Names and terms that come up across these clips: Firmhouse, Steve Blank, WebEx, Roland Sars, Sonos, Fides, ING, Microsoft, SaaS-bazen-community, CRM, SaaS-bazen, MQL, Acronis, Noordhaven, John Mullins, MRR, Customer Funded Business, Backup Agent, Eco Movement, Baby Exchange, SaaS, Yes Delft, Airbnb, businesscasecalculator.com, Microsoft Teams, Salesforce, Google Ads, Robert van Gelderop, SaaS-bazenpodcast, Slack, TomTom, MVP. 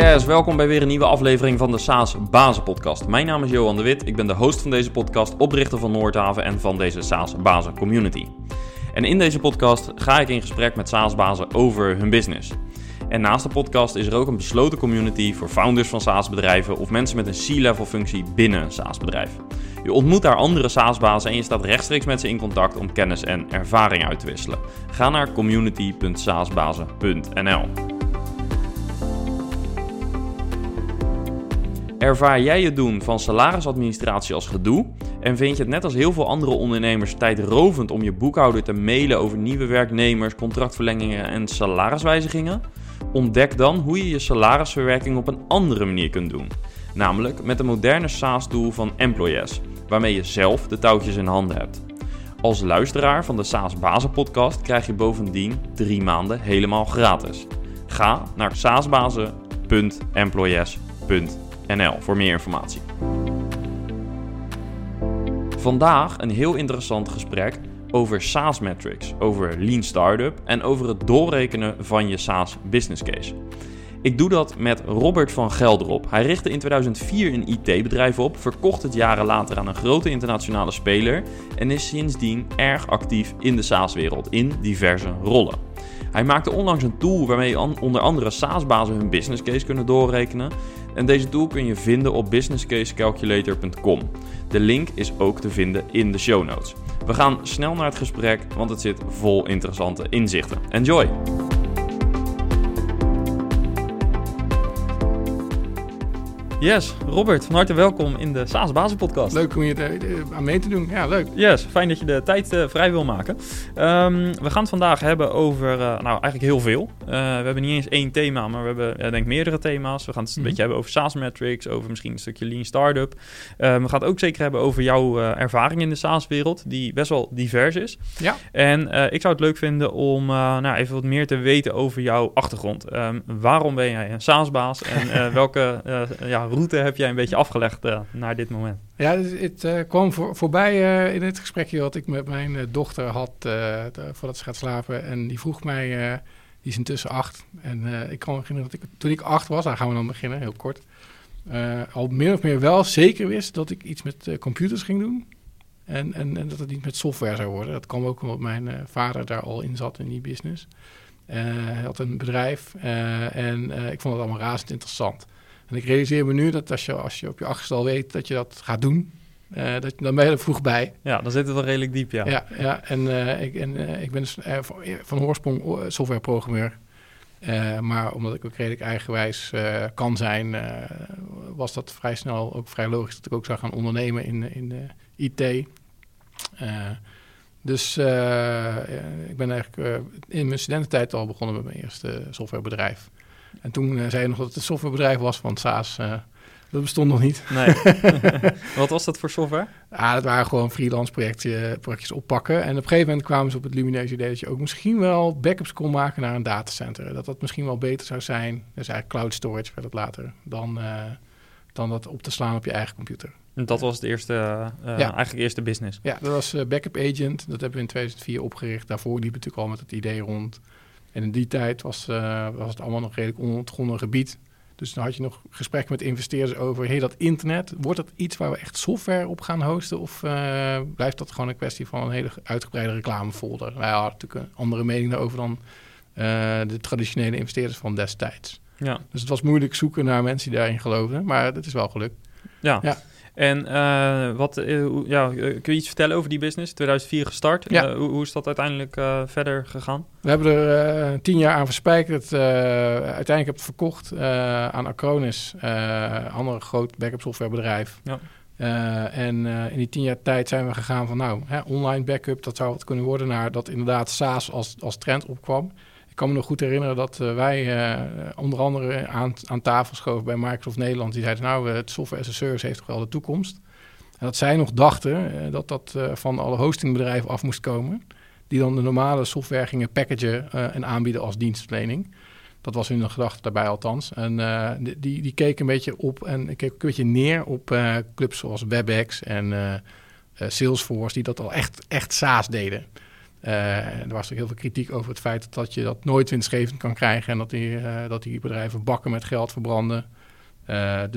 Yes, welkom bij weer een nieuwe aflevering van de SaaS-bazen-podcast. Mijn naam is Johan de Wit, ik ben de host van deze podcast, oprichter van Noordhaven en van deze SaaS-bazen-community. En in deze podcast ga ik in gesprek met SaaS-bazen over hun business. En naast de podcast is er ook een besloten community voor founders van SaaS-bedrijven of mensen met een C-level functie binnen een SaaS-bedrijf. Je ontmoet daar andere SaaS-bazen en je staat rechtstreeks met ze in contact om kennis en ervaring uit te wisselen. Ga naar community.saasbazen.nl. Ervaar jij het doen van salarisadministratie als gedoe en vind je het net als heel veel andere ondernemers tijdrovend om je boekhouder te mailen over nieuwe werknemers, contractverlengingen en salariswijzigingen? Ontdek dan hoe je je salarisverwerking op een andere manier kunt doen. Namelijk met een moderne SaaS-tool van Employes, waarmee je zelf de touwtjes in handen hebt. Als luisteraar van de SaaS-bazen-podcast krijg je bovendien 3 maanden helemaal gratis. Ga naar saasbazen.employes.nl voor meer informatie. Vandaag een heel interessant gesprek over SaaS-metrics, over Lean Startup en over het doorrekenen van je SaaS-business case. Ik doe dat met Robert van Gelderop. Hij richtte in 2004 een IT-bedrijf op, verkocht het jaren later aan een grote internationale speler en is sindsdien erg actief in de SaaS-wereld, in diverse rollen. Hij maakte onlangs een tool waarmee onder andere SaaS-bazen hun business case kunnen doorrekenen. En deze tool kun je vinden op businesscasecalculator.com. De link is ook te vinden in de show notes. We gaan snel naar het gesprek, want het zit vol interessante inzichten. Enjoy! Yes, Robert, van harte welkom in de SaaS-bazen-podcast. Leuk om je aan mee te doen. Ja, leuk. Yes, fijn dat je de tijd vrij wil maken. We gaan het vandaag hebben over, eigenlijk heel veel. We hebben niet eens 1 thema, maar we hebben, denk ik, meerdere thema's. We gaan het een beetje hebben over SaaS-metrics, over misschien een stukje Lean Startup. We gaan het ook zeker hebben over jouw ervaring in de SaaS-wereld, die best wel divers is. Ja. En ik zou het leuk vinden om even wat meer te weten over jouw achtergrond. Waarom ben jij een SaaS-baas en welke... route heb jij een beetje afgelegd naar dit moment? Ja, het kwam voorbij in het gesprekje wat ik met mijn dochter had voordat ze gaat slapen. En die vroeg mij, die is intussen 8. En ik kan me herinneren dat toen ik 8 was, daar gaan we dan beginnen, heel kort. Al meer of meer wel zeker wist dat ik iets met computers ging doen. En dat het niet met software zou worden. Dat kwam ook omdat mijn vader daar al in zat in die business. Hij had een bedrijf ik vond het allemaal razend interessant. En ik realiseer me nu dat als je op je 8e al weet dat je dat gaat doen, dan ben je er vroeg bij. Ja, dan zit het wel redelijk diep, ja. Ja ik ben dus van oorsprong softwareprogrammeur. Maar omdat ik ook redelijk eigenwijs kan zijn, was dat vrij snel ook vrij logisch dat ik ook zou gaan ondernemen in IT. Ik ben eigenlijk in mijn studententijd al begonnen met mijn eerste softwarebedrijf. En toen zei je nog dat het een softwarebedrijf was, want SaaS, dat bestond nog niet. Nee. Wat was dat voor software? Ja, dat waren gewoon freelance projectjes oppakken. En op een gegeven moment kwamen ze op het lumineuze idee dat je ook misschien wel backups kon maken naar een datacenter. Dat misschien wel beter zou zijn, dus eigenlijk cloud storage werd het later, dan dat op te slaan op je eigen computer. En dat was de eerste, eerste business? Ja, dat was Backup Agent. Dat hebben we in 2004 opgericht. Daarvoor liep het natuurlijk al met het idee rond. En in die tijd was het allemaal nog redelijk onontgonnen gebied. Dus dan had je nog gesprek met investeerders over... dat internet, wordt dat iets waar we echt software op gaan hosten... of blijft dat gewoon een kwestie van een hele uitgebreide reclamefolder? Wij hadden natuurlijk een andere mening daarover dan de traditionele investeerders van destijds. Ja. Dus het was moeilijk zoeken naar mensen die daarin geloofden. Maar dat is wel gelukt. Ja. En kun je iets vertellen over die business? 2004 gestart. Ja. Hoe is dat uiteindelijk verder gegaan? We hebben er 10 jaar aan verspijkerd. Uiteindelijk heb ik het verkocht aan Acronis, ander groot backup softwarebedrijf. Ja. In die 10 jaar tijd zijn we gegaan van online backup, dat zou wat kunnen worden naar dat inderdaad SaaS als trend opkwam. Ik kan me nog goed herinneren dat wij onder andere aan tafel schoven bij Microsoft Nederland. Die zeiden, het software as a service heeft toch wel de toekomst. En dat zij nog dachten dat van alle hostingbedrijven af moest komen. Die dan de normale software gingen packagen en aanbieden als dienstverlening. Dat was hun gedachte daarbij althans. En die keek een beetje op en keek een beetje neer op clubs zoals WebEx en Salesforce. Die dat al echt SaaS deden. Er was ook heel veel kritiek over het feit dat je dat nooit winstgevend kan krijgen en dat die bedrijven bakken met geld verbranden. Want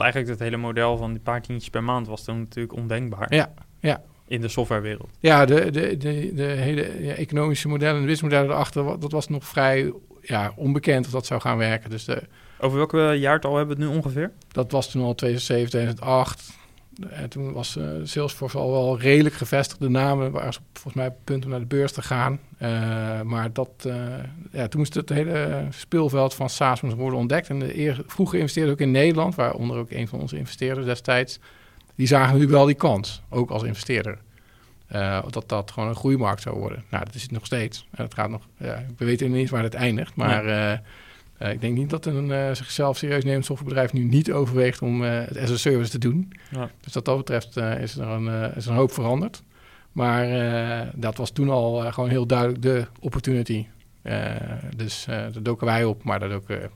eigenlijk het hele model van die paar tientjes per maand was toen natuurlijk ondenkbaar. Ja. In de softwarewereld. Ja, de hele economische modellen en de businessmodellen erachter, dat was nog vrij onbekend of dat zou gaan werken. Dus over welke jaartal hebben we het nu ongeveer? Dat was toen al 2007, 2008. En toen was Salesforce al wel redelijk gevestigde namen. Waren ze volgens mij op het punt om naar de beurs te gaan. Maar toen moest het hele speelveld van SaaS worden ontdekt. En vroege investeerders ook in Nederland, waaronder ook een van onze investeerders destijds, die zagen natuurlijk wel die kans, ook als investeerder. Dat gewoon een groeimarkt zou worden. Nou, dat is het nog steeds. En dat gaat nog. Ja, we weten niet eens waar het eindigt, maar... Nee. Ik denk niet dat een zichzelf serieus neemend softwarebedrijf nu niet overweegt om het as a service te doen. Ja. Dus wat dat betreft is er een hoop veranderd. Maar dat was toen al gewoon heel duidelijk de opportunity. Dus daar doken wij op, maar daar doken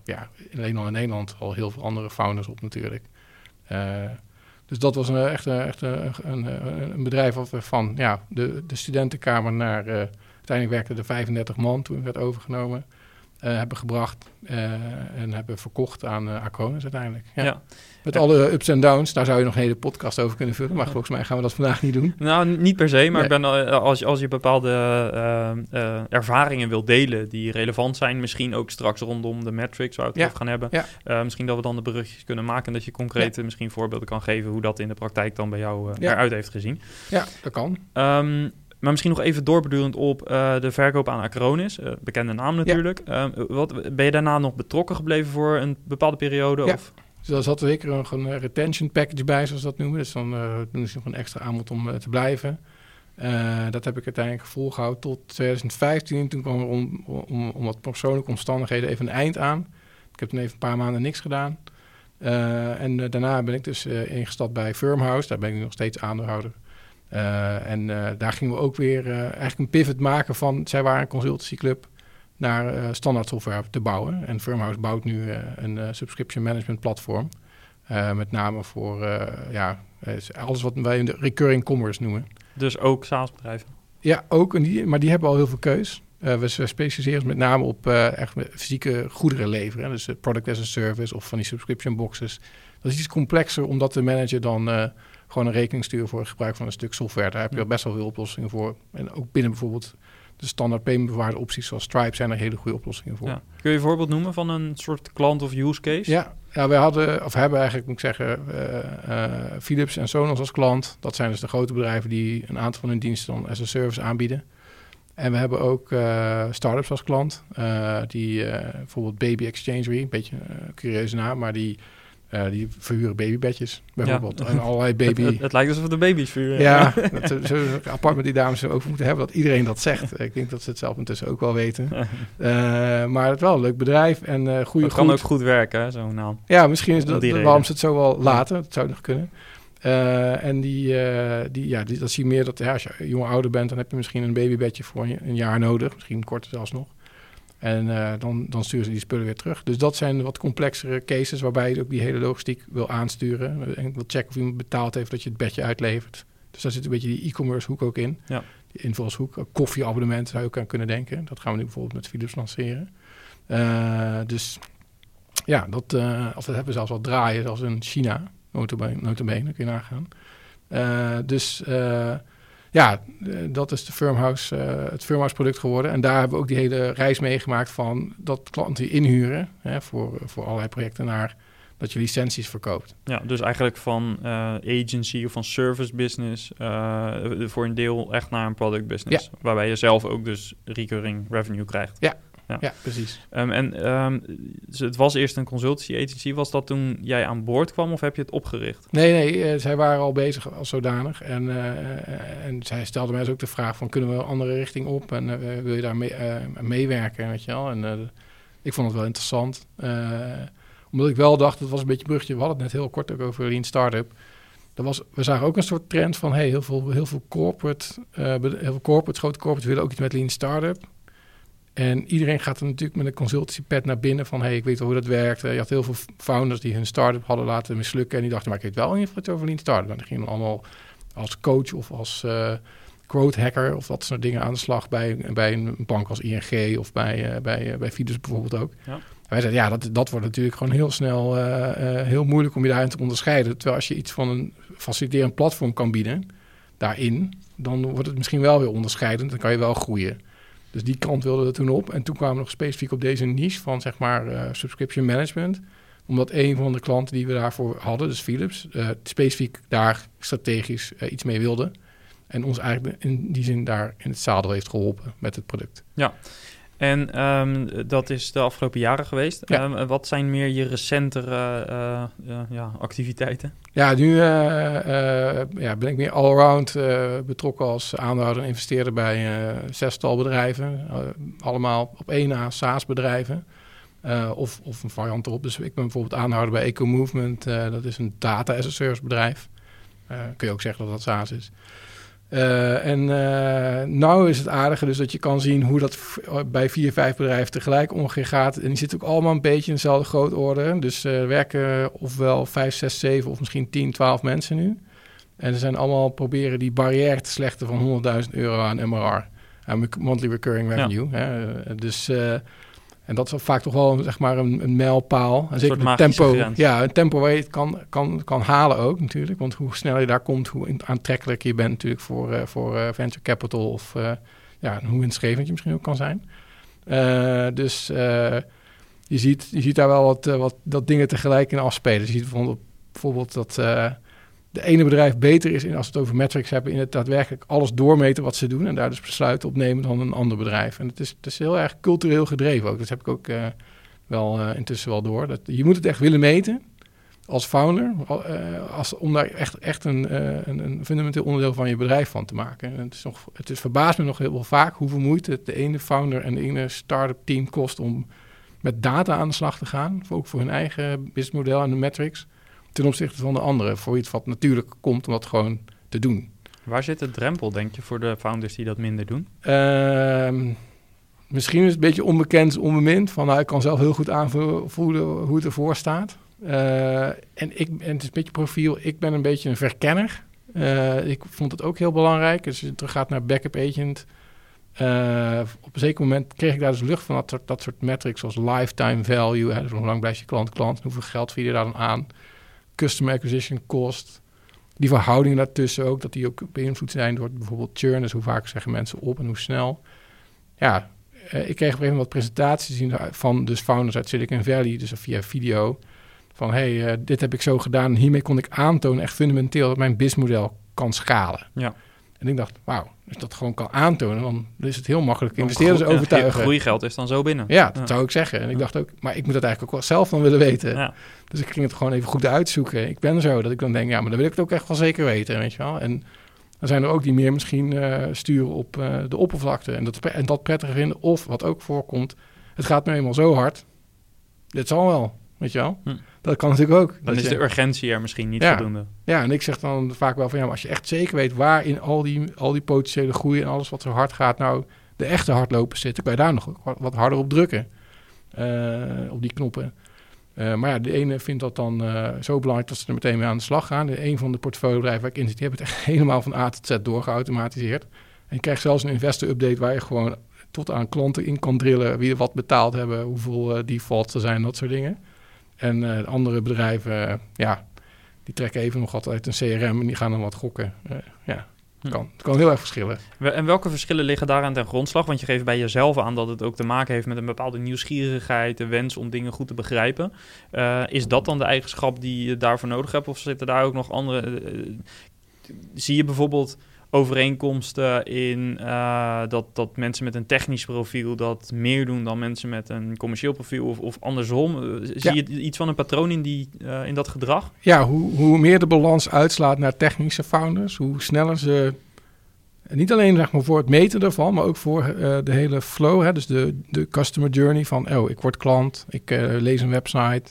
alleen al in Nederland al heel veel andere founders op natuurlijk. Dus dat was echt een bedrijf wat we van de studentenkamer naar... uiteindelijk werkten er 35 man toen werd overgenomen... hebben gebracht en hebben verkocht aan Acronis uiteindelijk. Ja. Met alle ups en downs, daar zou je nog een hele podcast over kunnen vullen. Maar volgens mij gaan we dat vandaag niet doen. Nou, niet per se, maar als je bepaalde ervaringen wilt delen die relevant zijn, misschien ook straks rondom de metrics waar we het over gaan hebben. Ja. Misschien dat we dan de brugjes kunnen maken en dat je concrete misschien voorbeelden kan geven hoe dat in de praktijk dan bij jou eruit heeft gezien. Ja, dat kan. Maar misschien nog even doorbedurend op de verkoop aan Acronis. Bekende naam natuurlijk. Ja. Ben je daarna nog betrokken gebleven voor een bepaalde periode? Ja, of? Dus daar zat zeker een retention package bij, zoals dat noemen. Dus dan doen ze nog een extra aanbod om te blijven. Dat heb ik uiteindelijk volgehouden tot 2015. Toen kwam er om wat persoonlijke omstandigheden even een eind aan. Ik heb toen even een paar maanden niks gedaan. En daarna ben ik dus ingestapt bij Firmhouse. Daar ben ik nu nog steeds aandeelhouder. En daar gingen we ook weer eigenlijk een pivot maken van... zij waren een consultancyclub naar standaard software te bouwen. En Firmhouse bouwt nu een subscription management platform. Met name voor alles wat wij de recurring commerce noemen. Dus ook SaaS-bedrijven? Ja, ook. Maar die hebben al heel veel keus. We specialiseren met name op echt fysieke goederen leveren. Dus product as a service of van die subscription boxes. Dat is iets complexer om dat te managen dan... gewoon een rekening sturen voor het gebruik van een stuk software. Daar heb je al best wel veel oplossingen voor. En ook binnen bijvoorbeeld de standaard paymentbewaarde opties zoals Stripe zijn er hele goede oplossingen voor. Ja. Kun je een voorbeeld noemen van een soort klant of use case? Ja, hebben eigenlijk, moet ik zeggen, Philips en Sonos als klant. Dat zijn dus de grote bedrijven die een aantal van hun diensten dan as a service aanbieden. En we hebben ook startups als klant. Die bijvoorbeeld Baby Exchange, een beetje een curieuze naam, maar die verhuren babybedjes, bijvoorbeeld. Ja. En allerlei baby... Het lijkt alsof de baby's verhuren. Ja, dat zullen we apart met die dames over moeten hebben... dat iedereen dat zegt. Ik denk dat ze het zelf intussen ook wel weten. Maar het is wel een leuk bedrijf en goede... Het kan ook goed werken, hè, zo'n naam. Ja, misschien is dat waarom ze het zo wel laten. Dat zou nog kunnen. En dat zie je meer dat als je jong ouder bent... dan heb je misschien een babybedje voor een jaar nodig. Misschien korter zelfs nog. En dan sturen ze die spullen weer terug. Dus dat zijn wat complexere cases waarbij je ook die hele logistiek wil aansturen. En wil checken of iemand betaald heeft dat je het bedje uitlevert. Dus daar zit een beetje die e-commerce hoek ook in. Ja. Die invalshoek, koffieabonnement zou je ook aan kunnen denken. Dat gaan we nu bijvoorbeeld met Philips lanceren. Dat hebben we zelfs al draaien als in China. Notabene, kun je nagaan. Dat is de Firmhouse, het Firmhouse-product geworden. En daar hebben we ook die hele reis meegemaakt van dat klanten inhuren... voor allerlei projecten naar dat je licenties verkoopt. Ja, dus eigenlijk van agency of van service business... voor een deel echt naar een product business. Ja. Waarbij je zelf ook dus recurring revenue krijgt. Ja, precies. Het was eerst een consultancy agency. Was dat toen jij aan boord kwam of heb je het opgericht? Nee, zij waren al bezig als zodanig. En zij stelden mij dus ook de vraag van... kunnen we een andere richting op en wil je daar meewerken? Weet je wel? En ik vond het wel interessant. Omdat ik wel dacht, het was een beetje een brugje... we hadden het net heel kort ook over Lean Startup... We zagen ook een soort trend van... hey, grote corporates willen ook iets met Lean Startup... En iedereen gaat er natuurlijk met een consultancy-pad naar binnen... van, ik weet wel hoe dat werkt. Je had heel veel founders die hun start-up hadden laten mislukken... en die dachten, maar ik weet wel in ieder geval over Lean Startup. En dan gingen we allemaal als coach of als quote hacker of dat soort dingen aan de slag bij een bank als ING of bij Fides bijvoorbeeld ook. Ja. Wij zeiden, ja, dat wordt natuurlijk gewoon heel snel heel moeilijk om je daarin te onderscheiden. Terwijl als je iets van een faciliterend platform kan bieden daarin, dan wordt het misschien wel weer onderscheidend. Dan kan je wel groeien. Dus die kant wilden we toen op. En toen kwamen we nog specifiek op deze niche van zeg maar subscription management. Omdat een van de klanten die we daarvoor hadden, dus Philips, specifiek daar strategisch iets mee wilde. En ons eigenlijk in die zin daar in het zadel heeft geholpen met het product. Ja. En dat is de afgelopen jaren geweest. Ja. Wat zijn meer je recentere activiteiten? Ja, nu ben ik meer allround betrokken als aandeelhouder en investeerder bij 6-tal bedrijven. Allemaal op één na SaaS-bedrijven. Of een variant erop. Dus ik ben bijvoorbeeld aandeelhouder bij Eco Movement. Dat is een data-as-a-service bedrijf. Kun je ook zeggen dat dat SaaS is. Nou is het aardige dus dat je kan zien hoe dat bij 4-5 bedrijven tegelijk ongeveer gaat. En die zitten ook allemaal een beetje in dezelfde grootorde. Dus er werken ofwel 5, 6, 7 of misschien 10, 12 mensen nu. En ze zijn allemaal proberen die barrière te slechten van €100.000 aan MRR. Aan monthly recurring revenue. Ja. Hè? Dus... En dat is vaak toch wel zeg maar een mijlpaal. En zeker een tempo. Grens. Ja, een tempo waar je het kan halen ook natuurlijk. Want hoe sneller je daar komt, hoe aantrekkelijker je bent natuurlijk voor venture capital. Of hoe winstgevend je misschien ook kan zijn. Je ziet daar wel wat dat dingen tegelijk in afspelen. Dus je ziet bijvoorbeeld dat de ene bedrijf beter is in, als we het over metrics hebben, in het daadwerkelijk alles doormeten wat ze doen en daar dus besluiten opnemen dan een ander bedrijf. En het is heel erg cultureel gedreven ook. Dat heb ik ook intussen wel door. Je moet het echt willen meten als founder, om daar echt een fundamenteel onderdeel van je bedrijf van te maken. En het verbaast me nog heel veel vaak hoeveel moeite het de ene founder en de ene start-up team kost om met data aan de slag te gaan, ook voor hun eigen businessmodel en de metrics, ten opzichte van de anderen, voor iets wat natuurlijk komt om dat gewoon te doen. Waar zit de drempel, denk je, voor de founders die dat minder doen? Misschien is het een beetje onbekend, onbemind. Ik kan zelf heel goed aanvoelen hoe het ervoor staat. En het is een beetje profiel. Ik ben een beetje een verkenner. Ik vond het ook heel belangrijk. Dus als je terug gaat naar Backup Agent. Op een zeker moment kreeg ik daar dus lucht van dat soort metrics als lifetime value. Hè, dus hoe lang blijft je klant? Hoeveel geld verdien je daar dan aan? Customer acquisition cost, die verhoudingen daartussen ook, dat die ook beïnvloed zijn door bijvoorbeeld churn, dus hoe vaak zeggen mensen op en hoe snel. Ja, ik kreeg op een gegeven moment wat presentaties zien van dus founders uit Silicon Valley, dus via video, van dit heb ik zo gedaan en hiermee kon ik aantonen echt fundamenteel dat mijn businessmodel kan schalen. Ja. En ik dacht, wauw, als je dat gewoon kan aantonen, dan is het heel makkelijk investeerders overtuigen. Groeigeld is dan zo binnen. Ja, dat zou ik zeggen. En ik dacht ook, maar ik moet dat eigenlijk ook wel zelf dan willen weten. Ja. Dus ik ging het gewoon even goed uitzoeken. Ik ben zo dat ik dan denk, maar dan wil ik het ook echt wel zeker weten, weet je wel. En dan zijn er ook die meer misschien sturen op de oppervlakte en dat prettiger vinden. Of, wat ook voorkomt, het gaat me eenmaal zo hard, dit zal wel, weet je wel. Hm. Dat kan natuurlijk ook. Dan is de urgentie er misschien niet voldoende. Ja, en ik zeg dan vaak wel van maar als je echt zeker weet waar in al die potentiële groei en alles wat zo hard gaat, nou de echte hardlopers zitten, kan je daar nog wat harder op drukken. Op die knoppen. De ene vindt dat dan zo belangrijk dat ze er meteen mee aan de slag gaan. Een van de portfoliobedrijven waar ik in zit, die hebben het echt helemaal van A tot Z doorgeautomatiseerd. En je krijgt zelfs een investor-update waar je gewoon tot aan klanten in kan drillen wie er wat betaald hebben, hoeveel defaults er zijn, dat soort dingen. En andere bedrijven, die trekken even nog altijd een CRM en die gaan dan wat gokken. Het kan heel erg verschillen. En welke verschillen liggen daaraan ten grondslag? Want je geeft bij jezelf aan dat het ook te maken heeft met een bepaalde nieuwsgierigheid, de wens om dingen goed te begrijpen. Is dat dan de eigenschap die je daarvoor nodig hebt? Of zitten daar ook nog andere... zie je bijvoorbeeld overeenkomsten in dat mensen met een technisch profiel dat meer doen dan mensen met een commercieel profiel of andersom? Zie je iets van een patroon in dat gedrag? Ja, hoe meer de balans uitslaat naar technische founders, hoe sneller ze, niet alleen zeg maar voor het meten daarvan, maar ook voor de hele flow, hè, dus de customer journey van, ik word klant, ik lees een website,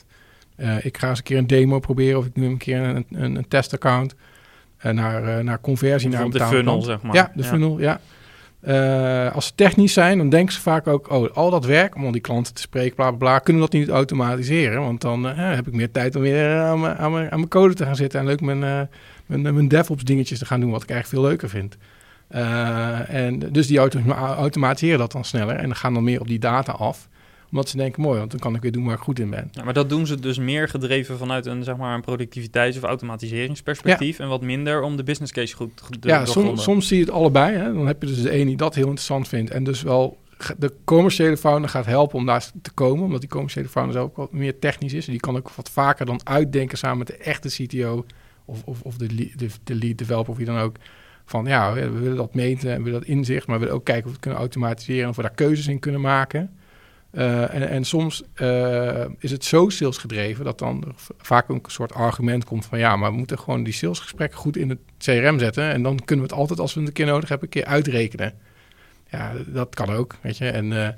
ik ga eens een keer een demo proberen of ik doe een keer een testaccount. Naar conversie, naar de funnel, zeg maar. Ja, de funnel, ja. Als ze technisch zijn, dan denken ze vaak ook, al dat werk om al die klanten te spreken, bla, bla, bla, kunnen we dat niet automatiseren? Want dan heb ik meer tijd om weer aan mijn code te gaan zitten en leuk mijn DevOps dingetjes te gaan doen, wat ik eigenlijk veel leuker vind. En dus die automatiseren dat dan sneller en gaan dan meer op die data af. Omdat ze denken, mooi, want dan kan ik weer doen waar ik goed in ben. Ja, maar dat doen ze dus meer gedreven vanuit een productiviteits- of automatiseringsperspectief... Ja. En wat minder om de business case goed te doen. Ja, soms zie je het allebei. Hè? Dan heb je dus de ene die dat heel interessant vindt... en dus wel de commerciële founder gaat helpen om daar te komen... omdat die commerciële founder zelf ook wat meer technisch is... en die kan ook wat vaker dan uitdenken samen met de echte CTO... of de lead developer of wie dan ook... van ja, we willen dat meten en we willen dat inzicht... maar we willen ook kijken of we het kunnen automatiseren... of we daar keuzes in kunnen maken... En soms is het zo sales gedreven dat dan vaak een soort argument komt van... ja, maar we moeten gewoon die salesgesprekken goed in het CRM zetten... en dan kunnen we het altijd, als we het een keer nodig hebben, een keer uitrekenen. Ja, dat kan ook, weet je. En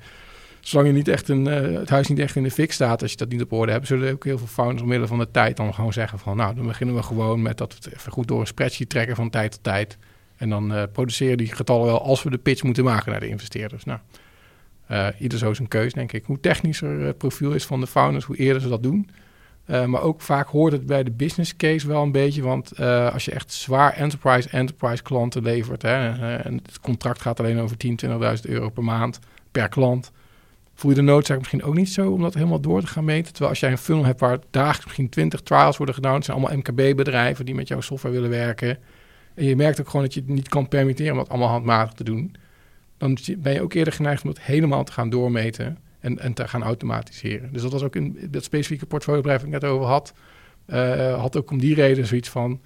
zolang je niet echt het huis niet echt in de fik staat, als je dat niet op orde hebt... zullen ook heel veel founders om middel van de tijd dan gewoon zeggen van... nou, dan beginnen we gewoon met dat we het even goed door een spreadsheet trekken van tijd tot tijd... en dan produceren die getallen wel als we de pitch moeten maken naar de investeerders. Nou... ieder zo zijn keus, denk ik. Hoe technischer het profiel is van de founders, hoe eerder ze dat doen. Maar ook vaak hoort het bij de business case wel een beetje. Want als je echt zwaar enterprise klanten levert... Hè, en het contract gaat alleen over 10.000, 20.000 euro per maand per klant... voel je de noodzaak misschien ook niet zo om dat helemaal door te gaan meten. Terwijl als jij een funnel hebt waar dagelijks misschien 20 trials worden gedaan... het zijn allemaal MKB-bedrijven die met jouw software willen werken... en je merkt ook gewoon dat je het niet kan permitteren om dat allemaal handmatig te doen... dan ben je ook eerder geneigd om het helemaal te gaan doormeten en te gaan automatiseren. Dus dat was ook in dat specifieke portfoliobedrijf waar ik net over had. Had ook om die reden zoiets van...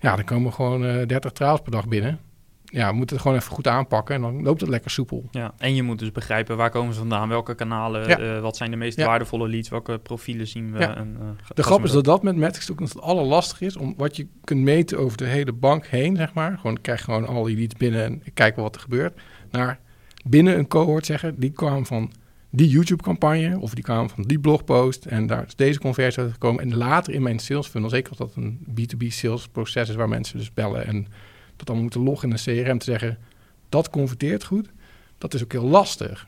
ja, dan komen gewoon 30 trials per dag binnen. Ja, we moeten het gewoon even goed aanpakken en dan loopt het lekker soepel. Ja, en je moet dus begrijpen waar komen ze vandaan, welke kanalen... Ja. Wat zijn de meest waardevolle leads, welke profielen zien we. Ja. En, de grap is dat met metrics ook het allerlastig is... om wat je kunt meten over de hele bank heen, zeg maar. Gewoon, ik krijg gewoon al die leads binnen en ik kijk wel wat er gebeurt... naar binnen een cohort zeggen... die kwam van die YouTube-campagne... of die kwam van die blogpost... en daar is deze conversie uitgekomen. En later in mijn sales funnel... zeker als dat een B2B-salesproces is... waar mensen dus bellen en dat dan moeten loggen in een CRM... te zeggen, dat converteert goed. Dat is ook heel lastig...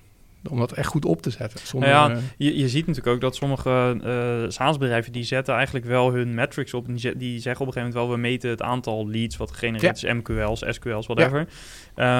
om dat echt goed op te zetten. Zonder, nou ja, je ziet natuurlijk ook dat sommige SaaS-bedrijven... die zetten eigenlijk wel hun metrics op. Die zeggen op een gegeven moment wel... we meten het aantal leads wat gegenereerd is... MQL's, SQL's, whatever. Ja.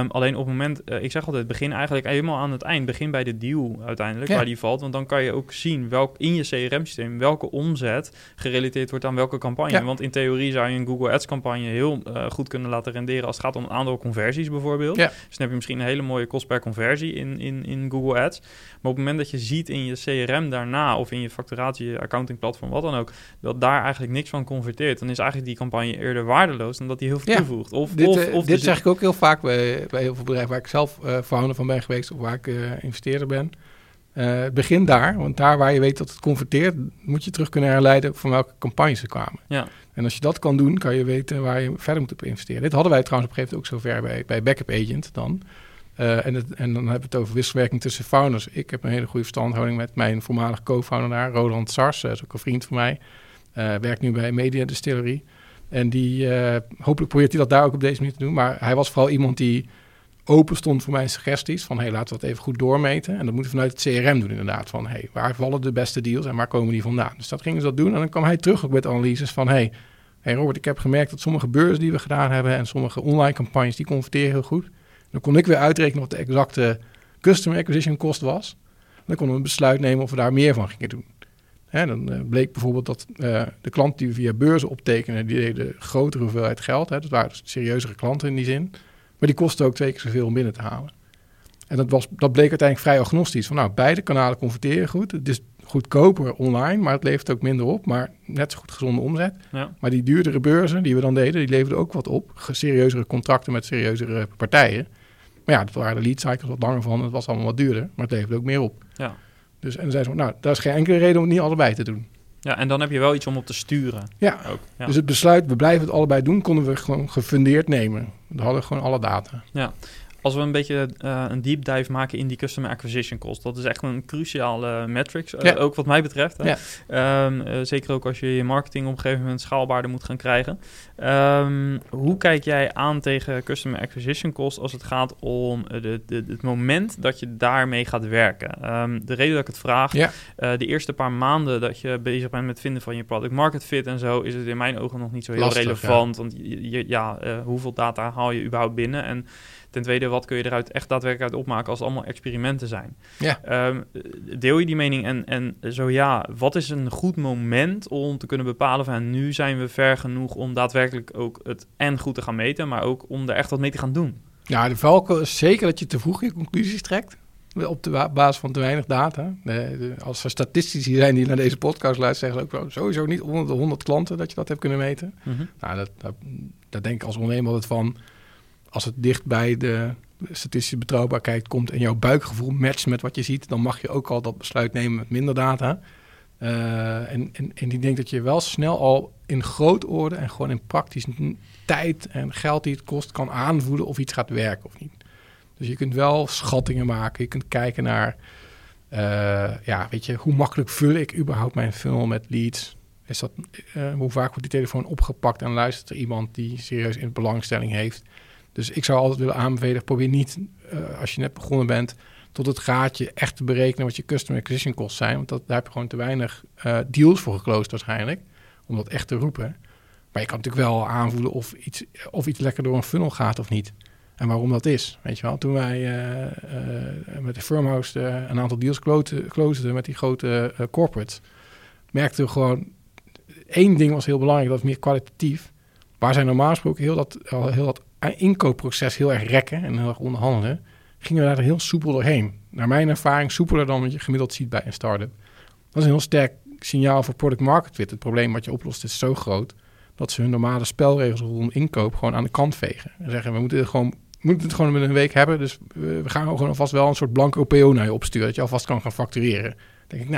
Alleen op het moment... ik zeg altijd, begin eigenlijk helemaal aan het eind. Begin bij de deal uiteindelijk, waar die valt. Want dan kan je ook zien in je CRM-systeem... welke omzet gerelateerd wordt aan welke campagne. Ja. Want in theorie zou je een Google Ads-campagne... heel goed kunnen laten renderen... als het gaat om een aantal conversies bijvoorbeeld. Ja. Dus dan heb je misschien een hele mooie kost per conversie in Google Ads. Maar op het moment dat je ziet in je CRM daarna... of in je facturatie, accounting platform, wat dan ook... dat daar eigenlijk niks van converteert... dan is eigenlijk die campagne eerder waardeloos... dan dat die heel veel toevoegt. Dit zeg ik ook heel vaak bij heel veel bedrijven... waar ik zelf founder van ben geweest... of waar ik investeerder ben. Begin daar, want daar waar je weet dat het converteert... moet je terug kunnen herleiden van welke campagnes ze kwamen. Ja. En als je dat kan doen, kan je weten waar je verder moet op investeren. Dit hadden wij trouwens op een gegeven moment ook zover bij Backup Agent dan... En dan hebben we het over wisselwerking tussen founders. Ik heb een hele goede verstandhouding met mijn voormalige co-founder daar, Roland Sars. Dat is ook een vriend van mij. Werkt nu bij Media Distillery. En die, hopelijk probeert hij dat daar ook op deze manier te doen. Maar hij was vooral iemand die open stond voor mijn suggesties. Van, hey, laten we dat even goed doormeten. En dat moeten we vanuit het CRM doen inderdaad. Van, hey, waar vallen de beste deals en waar komen die vandaan? Dus dat gingen ze dat doen. En dan kwam hij terug ook met analyses van, hey Robert, ik heb gemerkt dat sommige beurzen die we gedaan hebben... en sommige online campagnes, die converteren heel goed... Dan kon ik weer uitrekenen wat de exacte customer acquisition cost was. Dan konden we een besluit nemen of we daar meer van gingen doen. En dan bleek bijvoorbeeld dat de klanten die we via beurzen optekenen... die deden grotere hoeveelheid geld. Hè. Dat waren dus serieuzere klanten in die zin. Maar die kostten ook 2 keer zoveel om binnen te halen. En dat bleek uiteindelijk vrij agnostisch. Van, nou, beide kanalen converteren goed. Het is goedkoper online, maar het levert ook minder op. Maar net zo goed gezonde omzet. Ja. Maar die duurdere beurzen die we dan deden, die leverden ook wat op. Serieuzere contracten met serieuzere partijen. Maar ja, dat waren de lead cycles wat langer van. Het was allemaal wat duurder, maar het leverde ook meer op. Ja. Dus, en dan zei ze, nou, daar is geen enkele reden om het niet allebei te doen. Ja, en dan heb je wel iets om op te sturen. Ja, ook. Ja. Dus het besluit, we blijven het allebei doen, konden we gewoon gefundeerd nemen. Dan hadden we gewoon alle data. Ja. Als we een beetje een deep dive maken in die customer acquisition cost. Dat is echt een cruciale metrics, ook wat mij betreft. Hè. Ja. Zeker ook als je je marketing op een gegeven moment schaalbaarder moet gaan krijgen. Hoe kijk jij aan tegen customer acquisition cost als het gaat om het moment dat je daarmee gaat werken? De reden dat ik het vraag, de eerste paar maanden dat je bezig bent met het vinden van je product market fit en zo, is het in mijn ogen nog niet zo heel relevant. Ja. Want hoeveel data haal je überhaupt binnen? En ten tweede, wat kun je eruit echt daadwerkelijk uit opmaken als het allemaal experimenten zijn? Ja. Deel je die mening? En zo ja, wat is een goed moment om te kunnen bepalen van nu zijn we ver genoeg om daadwerkelijk ook het en goed te gaan meten, maar ook om er echt wat mee te gaan doen? Ja, de valkuil is zeker dat je te vroeg je conclusies trekt op de basis van te weinig data. Als er statistici zijn die naar deze podcast luisteren, zeggen ze ook sowieso niet onder de 100 klanten dat je dat hebt kunnen meten. Mm-hmm. Nou, dat denk ik als ondernemer altijd van, als het dicht bij de statistische betrouwbaarheid komt en jouw buikgevoel matcht met wat je ziet, dan mag je ook al dat besluit nemen met minder data. En ik denk dat je wel snel al in grootorde en gewoon in praktisch tijd en geld die het kost kan aanvoelen of iets gaat werken of niet. Dus je kunt wel schattingen maken. Je kunt kijken naar, hoe makkelijk vul ik überhaupt mijn funnel met leads? Is dat, hoe vaak wordt die telefoon opgepakt en luistert er iemand die serieus in belangstelling heeft? Dus ik zou altijd willen aanbevelen, probeer niet, als je net begonnen bent, tot het gaatje echt te berekenen wat je customer acquisition costs zijn. Want daar heb je gewoon te weinig deals voor geclosed waarschijnlijk, om dat echt te roepen. Maar je kan natuurlijk wel aanvoelen of iets lekker door een funnel gaat of niet. En waarom dat is, weet je wel. Toen wij met de Firmhouse een aantal deals closeden met die grote corporates, merkten we gewoon, één ding was heel belangrijk, dat was meer kwalitatief. Waar zij normaal gesproken heel dat inkoopproces heel erg rekken en heel erg onderhandelen, gingen we daar heel soepel doorheen. Naar mijn ervaring soepeler dan wat je gemiddeld ziet bij een start-up. Dat is een heel sterk signaal voor product market fit. Het probleem wat je oplost is zo groot dat ze hun normale spelregels rondom inkoop gewoon aan de kant vegen. En zeggen, we moeten het gewoon binnen een week hebben, dus we gaan gewoon alvast wel een soort blanco PO naar je opsturen, dat je alvast kan gaan factureren. Dan denk ik,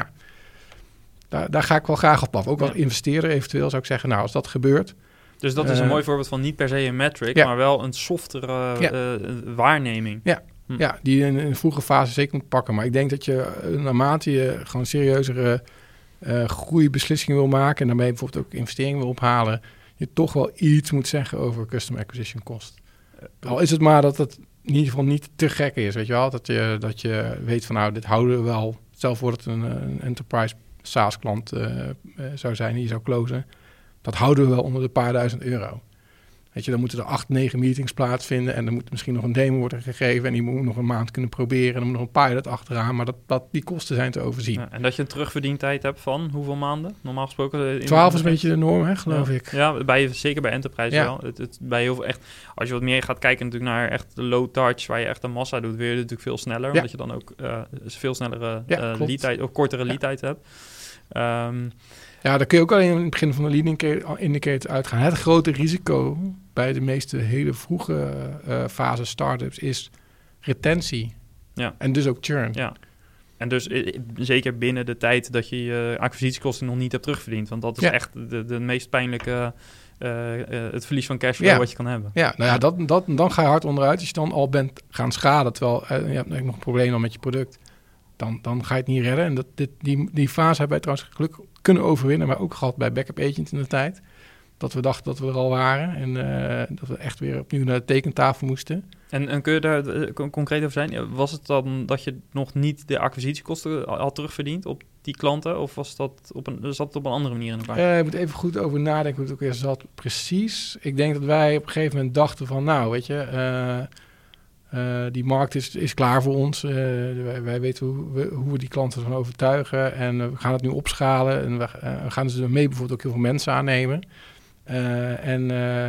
nou, daar ga ik wel graag op af. Ook als investeerder eventueel zou ik zeggen, nou, als dat gebeurt. Dus dat is een mooi voorbeeld van niet per se een metric, maar wel een softere waarneming. Ja. Ja, die je in een vroege fase zeker moet pakken. Maar ik denk dat je naarmate je gewoon serieuzere groeibeslissingen wil maken en daarmee bijvoorbeeld ook investeringen wil ophalen, je toch wel iets moet zeggen over customer acquisition cost. Al is het maar dat het in ieder geval niet te gek is, weet je wel? Dat je weet van nou, dit houden we wel. Stel voor dat een enterprise SaaS klant zou zijn die je zou closen. Dat houden we wel onder de paar $1,000. Weet je, dan moeten er 8-9 meetings plaatsvinden en er moet misschien nog een demo worden gegeven en die moet nog een maand kunnen proberen en dan moet nog een pilot achteraan, maar die kosten zijn te overzien. Ja, en dat je een terugverdientijd hebt van hoeveel maanden? Normaal gesproken 12 is een beetje de norm, hè, geloof ik. Ja, zeker bij enterprise wel. Het bij heel veel echt, als je wat meer gaat kijken natuurlijk naar echt low touch, waar je echt een massa doet, weer natuurlijk veel sneller, omdat je dan ook veel snellere leadtijd of kortere leadtijd hebt. Ja, daar kun je ook alleen in het begin van de lead indicator uitgaan. Het grote risico bij de meeste hele vroege fase startups is retentie. Ja. En dus ook churn. Ja. En dus zeker binnen de tijd dat je je acquisitiekosten nog niet hebt terugverdiend. Want dat is echt de meest pijnlijke, het verlies van cashflow wat je kan hebben. Ja, nou ja, dan ga je hard onderuit als je dan al bent gaan schaden. Terwijl je hebt nog een probleem dan met je product. Dan ga je het niet redden. En die fase hebben wij trouwens gelukkig kunnen overwinnen, maar ook gehad bij Backup Agent in de tijd. Dat we dachten dat we er al waren en dat we echt weer opnieuw naar de tekentafel moesten. En kun je daar concreet over zijn? Was het dan dat je nog niet de acquisitiekosten had terugverdiend op die klanten? Of was dat op een andere manier in elkaar? Ik moet even goed over nadenken hoe het ook weer zat. Precies. Ik denk dat wij op een gegeven moment dachten van, nou, weet je, die markt is klaar voor ons. Wij weten hoe we die klanten van overtuigen. En we gaan het nu opschalen. En we gaan dus mee bijvoorbeeld ook heel veel mensen aannemen.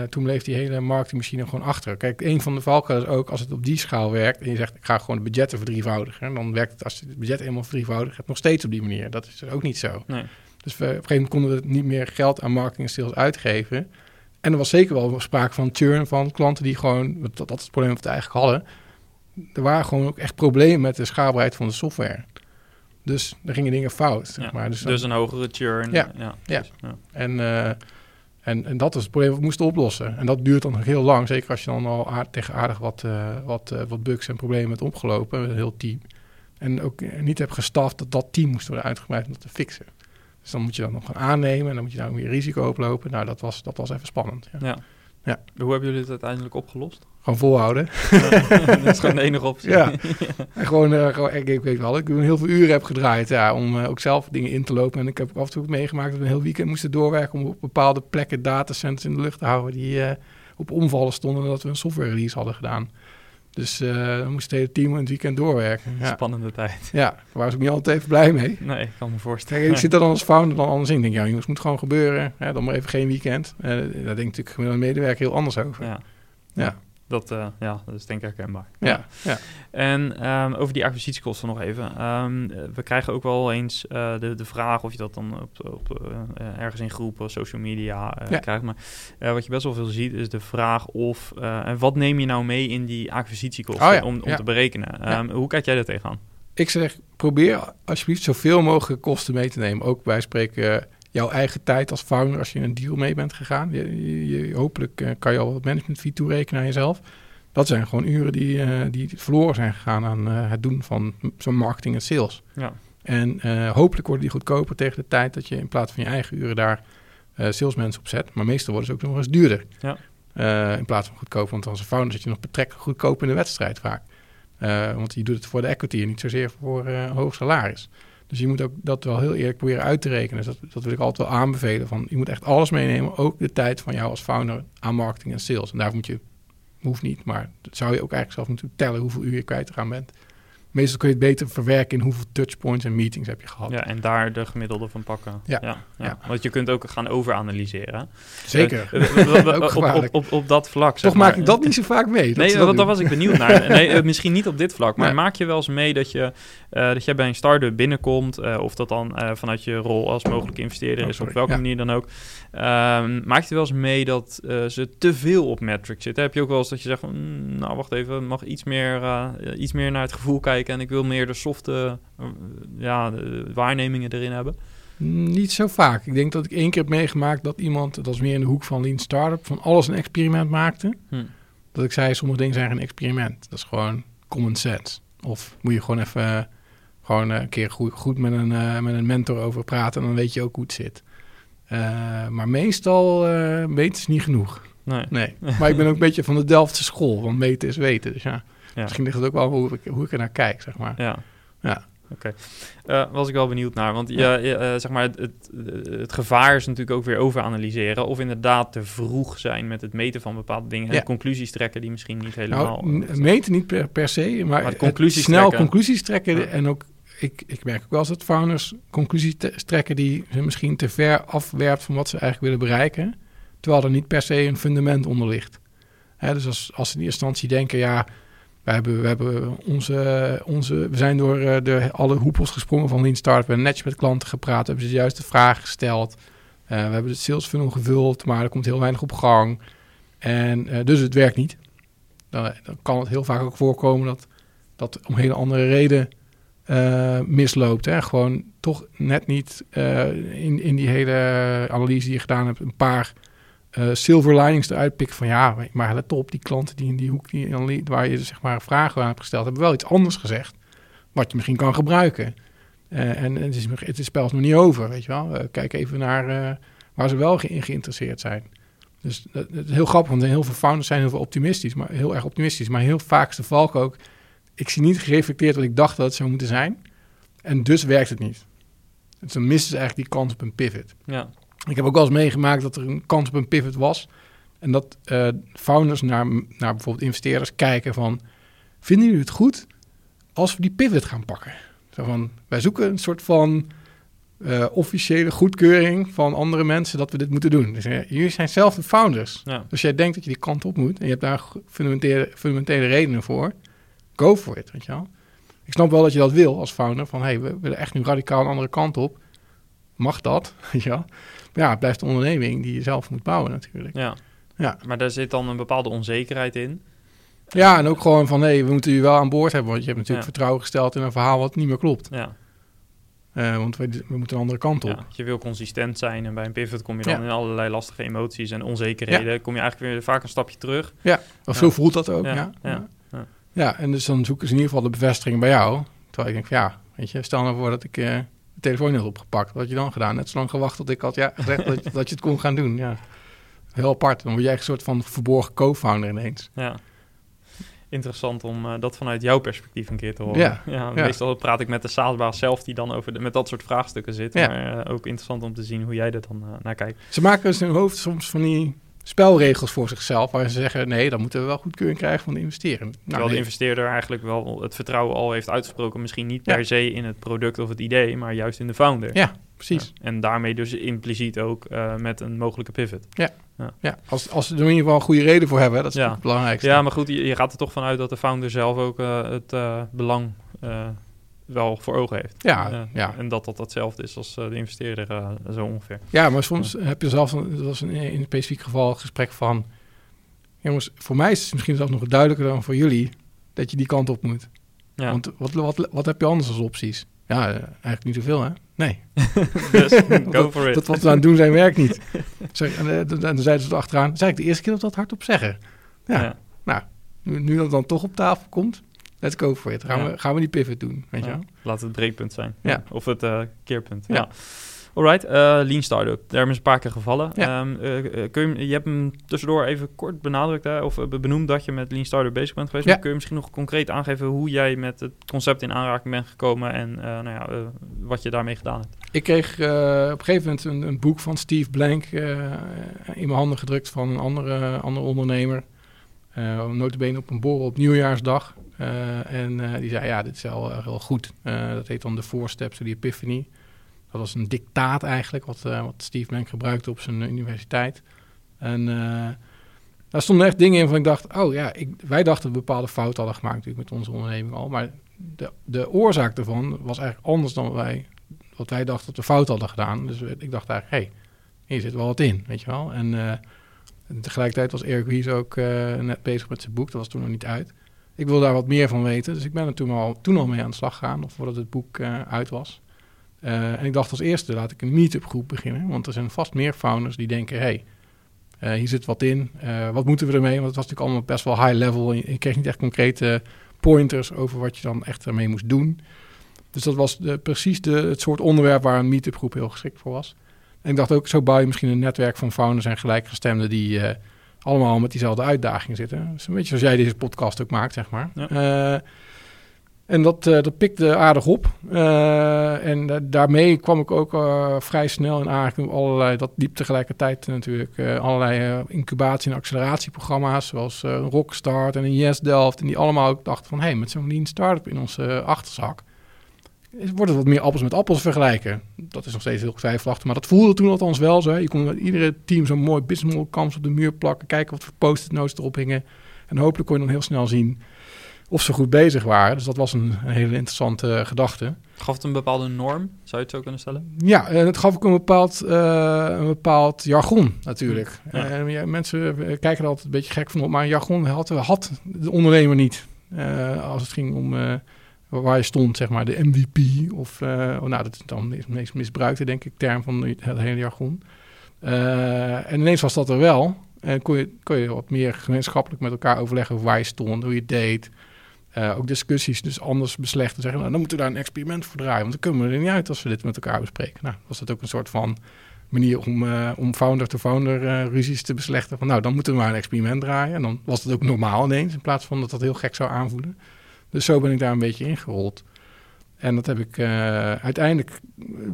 Toen bleef die hele marketingmachine gewoon achter. Kijk, een van de valkuilen is ook als het op die schaal werkt en je zegt, ik ga gewoon de budgetten verdrievoudigen. En dan werkt het, als je het budget eenmaal verdrievoudigt, het nog steeds op die manier. Dat is dus ook niet zo. Nee. Dus op een gegeven moment konden we niet meer geld aan marketing en sales uitgeven. En er was zeker wel sprake van churn van klanten die gewoon, dat is het probleem dat we eigenlijk hadden. Er waren gewoon ook echt problemen met de schaalbaarheid van de software. Dus er gingen dingen fout. Zeg maar. Dus een hogere churn. Ja. En dat is het probleem dat we moesten oplossen. En dat duurt dan nog heel lang. Zeker als je dan al aardig wat bugs en problemen hebt opgelopen. Met een heel team. En ook niet hebt gestaft dat team moest worden uitgebreid om dat te fixen. Dus dan moet je dat nog gaan aannemen. En dan moet je daar weer risico oplopen. Nou, dat was even spannend. Ja. Ja. Hoe hebben jullie het uiteindelijk opgelost? Gewoon volhouden. Dat is gewoon de enige optie. Ja. En gewoon ik weet wel, ik heel veel uren heb gedraaid om ook zelf dingen in te lopen. En ik heb ook af en toe meegemaakt dat we een heel weekend moesten doorwerken om op bepaalde plekken datacenters in de lucht te houden die op omvallen stonden nadat we een software release hadden gedaan. Dus we moesten het hele team in het weekend doorwerken. Ja. Spannende tijd. Ja, daar waren ze ook niet altijd even blij mee. Nee, ik kan me voorstellen. Kijk, ik zit er dan als founder dan anders in. Ik denk, ja jongens, het moet gewoon gebeuren. Ja, dan maar even geen weekend. Daar denkt natuurlijk een medewerker heel anders over. Ja. Dat is denk ik herkenbaar. Ja. En over die acquisitiekosten nog even. We krijgen ook wel eens de vraag of je dat dan op ergens in groepen, social media krijgt. Maar wat je best wel veel ziet is de vraag of... wat neem je nou mee in die acquisitiekosten om te berekenen? Hoe kijk jij daar tegenaan? Ik zeg, probeer alsjeblieft zoveel mogelijk kosten mee te nemen. Ook bij spreken... jouw eigen tijd als founder, als je in een deal mee bent gegaan. Hopelijk kan je al wat management fee toerekenen aan jezelf. Dat zijn gewoon uren die verloren zijn gegaan aan het doen van zo'n marketing en sales. Ja. En hopelijk worden die goedkoper tegen de tijd dat je in plaats van je eigen uren daar salesmensen op zet. Maar meestal worden ze ook nog eens duurder. Ja. In plaats van goedkoop, want als een founder zit je nog betrekkelijk goedkoop in de wedstrijd vaak. Want je doet het voor de equity en niet zozeer voor hoog salaris. Dus je moet ook dat wel heel eerlijk proberen uit te rekenen. Dus dat wil ik altijd wel aanbevelen. Van, je moet echt alles meenemen, ook de tijd van jou als founder aan marketing en sales. En daarvoor hoeft niet, maar dat zou je ook eigenlijk zelf moeten tellen hoeveel uur je kwijt te gaan bent. Meestal kun je het beter verwerken in hoeveel touchpoints en meetings heb je gehad. Ja, en daar de gemiddelde van pakken. Ja. Want je kunt ook gaan overanalyseren. Zeker. Op dat vlak. Toch maak ik dat niet zo vaak mee. Nee, want daar was ik benieuwd naar. Nee, misschien niet op dit vlak. Maar maak je wel eens mee dat je dat jij bij een start-up binnenkomt... of dat dan vanuit je rol als mogelijke investeerder is... op welke manier dan ook. Maak je wel eens mee dat ze te veel op metrics zitten? Heb je ook wel eens dat je zegt... nou, wacht even, mag iets meer naar het gevoel kijken... en ik wil meer de softe waarnemingen erin hebben? Niet zo vaak. Ik denk dat ik 1 keer heb meegemaakt dat iemand, dat was meer in de hoek van Lean Startup, van alles een experiment maakte. Dat ik zei, sommige dingen zijn geen experiment. Dat is gewoon common sense. Of moet je gewoon even een keer goed met een mentor over praten en dan weet je ook hoe het zit. Maar meestal meten is niet genoeg. Nee. Maar ik ben ook een beetje van de Delftse school, want meten is weten. Dus ja. Ja. Misschien ligt het ook wel hoe ik er naar kijk, zeg maar. Ja. Oké. Was ik wel benieuwd naar. Want zeg maar het gevaar is natuurlijk ook weer overanalyseren. Of inderdaad te vroeg zijn met het meten van bepaalde dingen. En conclusies trekken die misschien niet helemaal... meten niet per se, maar conclusies snel trekken. Conclusies trekken. Ja. En ook, ik merk ook wel eens dat founders conclusies trekken... die ze misschien te ver afwerpt van wat ze eigenlijk willen bereiken. Terwijl er niet per se een fundament onder ligt. Hè, dus als ze in eerste instantie denken... We zijn door alle hoepels gesprongen van Lean Startup. We hebben netjes met klanten gepraat. We hebben ze juist de vraag gesteld. We hebben de sales funnel gevuld, maar er komt heel weinig op gang. En dus het werkt niet. Dan kan het heel vaak ook voorkomen dat om hele andere reden misloopt. Hè? Gewoon toch net niet in die hele analyse die je gedaan hebt een paar... silver linings eruit pikken van maar let op, die klanten die in die hoek waar je zeg maar vragen aan hebt gesteld, hebben wel iets anders gezegd, wat je misschien kan gebruiken. En het is spel nog niet over, weet je wel. Kijk even naar waar ze wel in geïnteresseerd zijn. Dus dat is heel grappig, want heel veel founders zijn heel veel optimistisch, maar heel erg optimistisch. Maar heel vaak is de valk ook, ik zie niet gereflecteerd wat ik dacht dat het zou moeten zijn. En dus werkt het niet. Dus dan missen ze eigenlijk die kans op een pivot. Ja. Ik heb ook wel eens meegemaakt dat er een kans op een pivot was. En dat founders naar bijvoorbeeld investeerders kijken van... vinden jullie het goed als we die pivot gaan pakken? Zo van, wij zoeken een soort van officiële goedkeuring van andere mensen... dat we dit moeten doen. Dus, jullie zijn zelf de founders. Ja. Dus jij denkt dat je die kant op moet... en je hebt daar fundamentele redenen voor. Go for it, weet je wel. Ik snap wel dat je dat wil als founder. Van, we willen echt nu radicaal een andere kant op. Mag dat, weet je wel. Ja, het blijft een onderneming die je zelf moet bouwen natuurlijk. Ja. Maar daar zit dan een bepaalde onzekerheid in. Ja, en ook gewoon van, we moeten je wel aan boord hebben... want je hebt natuurlijk vertrouwen gesteld in een verhaal wat niet meer klopt. Ja. Want we moeten een andere kant op. Ja, je wil consistent zijn en bij een pivot kom je dan in allerlei lastige emoties en onzekerheden. Ja. Kom je eigenlijk weer vaak een stapje terug. Ja, of zo voelt dat ook. Ja, en dus dan zoeken ze in ieder geval de bevestiging bij jou. Terwijl ik denk van weet je, stel nou voor dat ik de telefoon had opgepakt. Wat had je dan gedaan? Net zo lang gewacht tot ik had gezegd dat je het kon gaan doen. Ja. Heel apart. Dan word jij een soort van verborgen co-founder ineens. Ja. Interessant om dat vanuit jouw perspectief een keer te horen. Ja. Meestal praat ik met de SaaS-baas zelf die dan over met dat soort vraagstukken zit. Ja. Maar ook interessant om te zien hoe jij er dan naar kijkt. Ze maken dus in hun hoofd soms van die spelregels voor zichzelf, waar ze zeggen, nee, dan moeten we wel goedkeuring krijgen van de investeerder. Nou, terwijl de investeerder eigenlijk wel het vertrouwen al heeft uitgesproken, misschien niet per se in het product of het idee, maar juist in de founder. Ja, precies. Ja. En daarmee dus impliciet ook met een mogelijke pivot. Ja. Als ze er in ieder geval een goede reden voor hebben, dat is het belangrijkste. Ja, maar goed, je gaat er toch vanuit dat de founder zelf ook het belang wel voor ogen heeft. Ja. En dat datzelfde is als de investeerder zo ongeveer. Ja, maar soms heb je zelf, dat was in een specifiek geval, een gesprek van, jongens, voor mij is het misschien zelfs nog duidelijker dan voor jullie dat je die kant op moet. Ja. Want wat heb je anders als opties? Ja, eigenlijk niet zoveel, hè? Nee. Dus, go for it. Dat wat we aan het doen zijn, werkt niet. En dan zeiden ze erachteraan, zei ik de eerste keer dat we dat hardop zeggen. Ja. Nou, nu dat dan toch op tafel komt, let's go for it. Gaan we die pivot doen, weet je wel? Laat het breekpunt zijn. Ja. Of het keerpunt. Ja. Alright, Lean Startup. Daar hebben ze een paar keer gevallen. Ja. Je hebt hem tussendoor even kort benadrukt, hè, of benoemd dat je met Lean Startup bezig bent geweest. Ja. Kun je misschien nog concreet aangeven hoe jij met het concept in aanraking bent gekomen en wat je daarmee gedaan hebt? Ik kreeg op een gegeven moment een boek van Steve Blank in mijn handen gedrukt van een andere ondernemer. Nota bene op een borrel op nieuwjaarsdag. En die zei, dit is wel goed. Dat heet dan de 4 Steps to the Epiphany. Dat was een dictaat eigenlijk, wat Steve Blank gebruikte op zijn universiteit. En daar stonden echt dingen in van ik dacht, wij dachten dat we bepaalde fouten hadden gemaakt natuurlijk met onze onderneming al. Maar de oorzaak daarvan was eigenlijk anders dan wat wij dachten dat we fout hadden gedaan. Dus ik dacht eigenlijk, hier zit wel wat in, weet je wel. En tegelijkertijd was Eric Ries ook net bezig met zijn boek, dat was toen nog niet uit. Ik wilde daar wat meer van weten, dus ik ben er toen al mee aan de slag gegaan, nog voordat het boek uit was. En ik dacht als eerste, laat ik een meet-up groep beginnen. Want er zijn vast meer founders die denken, hier zit wat in. Wat moeten we ermee? Want het was natuurlijk allemaal best wel high level. Je kreeg niet echt concrete pointers over wat je dan echt ermee moest doen. Dus dat was het soort onderwerp waar een meet-up groep heel geschikt voor was. En ik dacht ook, zo bouw je misschien een netwerk van founders en gelijkgestemden die allemaal met diezelfde uitdaging zitten. Dus een beetje zoals jij deze podcast ook maakt, zeg maar. Ja. En dat pikte aardig op. En daarmee kwam ik ook vrij snel in aanraking op allerlei, dat liep tegelijkertijd natuurlijk, allerlei incubatie- en acceleratieprogramma's, zoals Rockstart en een Yes Delft. En die allemaal ook dachten van, met zo'n lean startup in onze achterzak, wordt het wat meer appels met appels vergelijken. Dat is nog steeds heel twijfelachtig, maar dat voelde toen althans wel zo. Je kon met iedere team zo'n mooi business model kamps op de muur plakken, kijken wat voor post-it notes erop hingen. En hopelijk kon je dan heel snel zien of ze goed bezig waren. Dus dat was een hele interessante gedachte. Gaf het een bepaalde norm? Zou je het zo kunnen stellen? Ja, en het gaf ook een bepaald jargon natuurlijk. Ja. Mensen kijken er altijd een beetje gek van op, maar een jargon had de ondernemer niet. Als het ging om waar je stond, zeg maar, de MVP. Of, dat is dan de meest misbruikte, denk ik, term van het hele jargon. En ineens was dat er wel. En kon je wat meer gemeenschappelijk met elkaar overleggen over waar je stond, hoe je deed. Ook discussies dus anders beslechten. Zeggen, dan moeten we daar een experiment voor draaien. Want dan kunnen we er niet uit als we dit met elkaar bespreken. Nou, was dat ook een soort van manier om founder-to-founder ruzies te beslechten. Van, dan moeten we maar een experiment draaien. En dan was dat ook normaal ineens, in plaats van dat heel gek zou aanvoelen. Dus zo ben ik daar een beetje ingerold. En dat heb ik uiteindelijk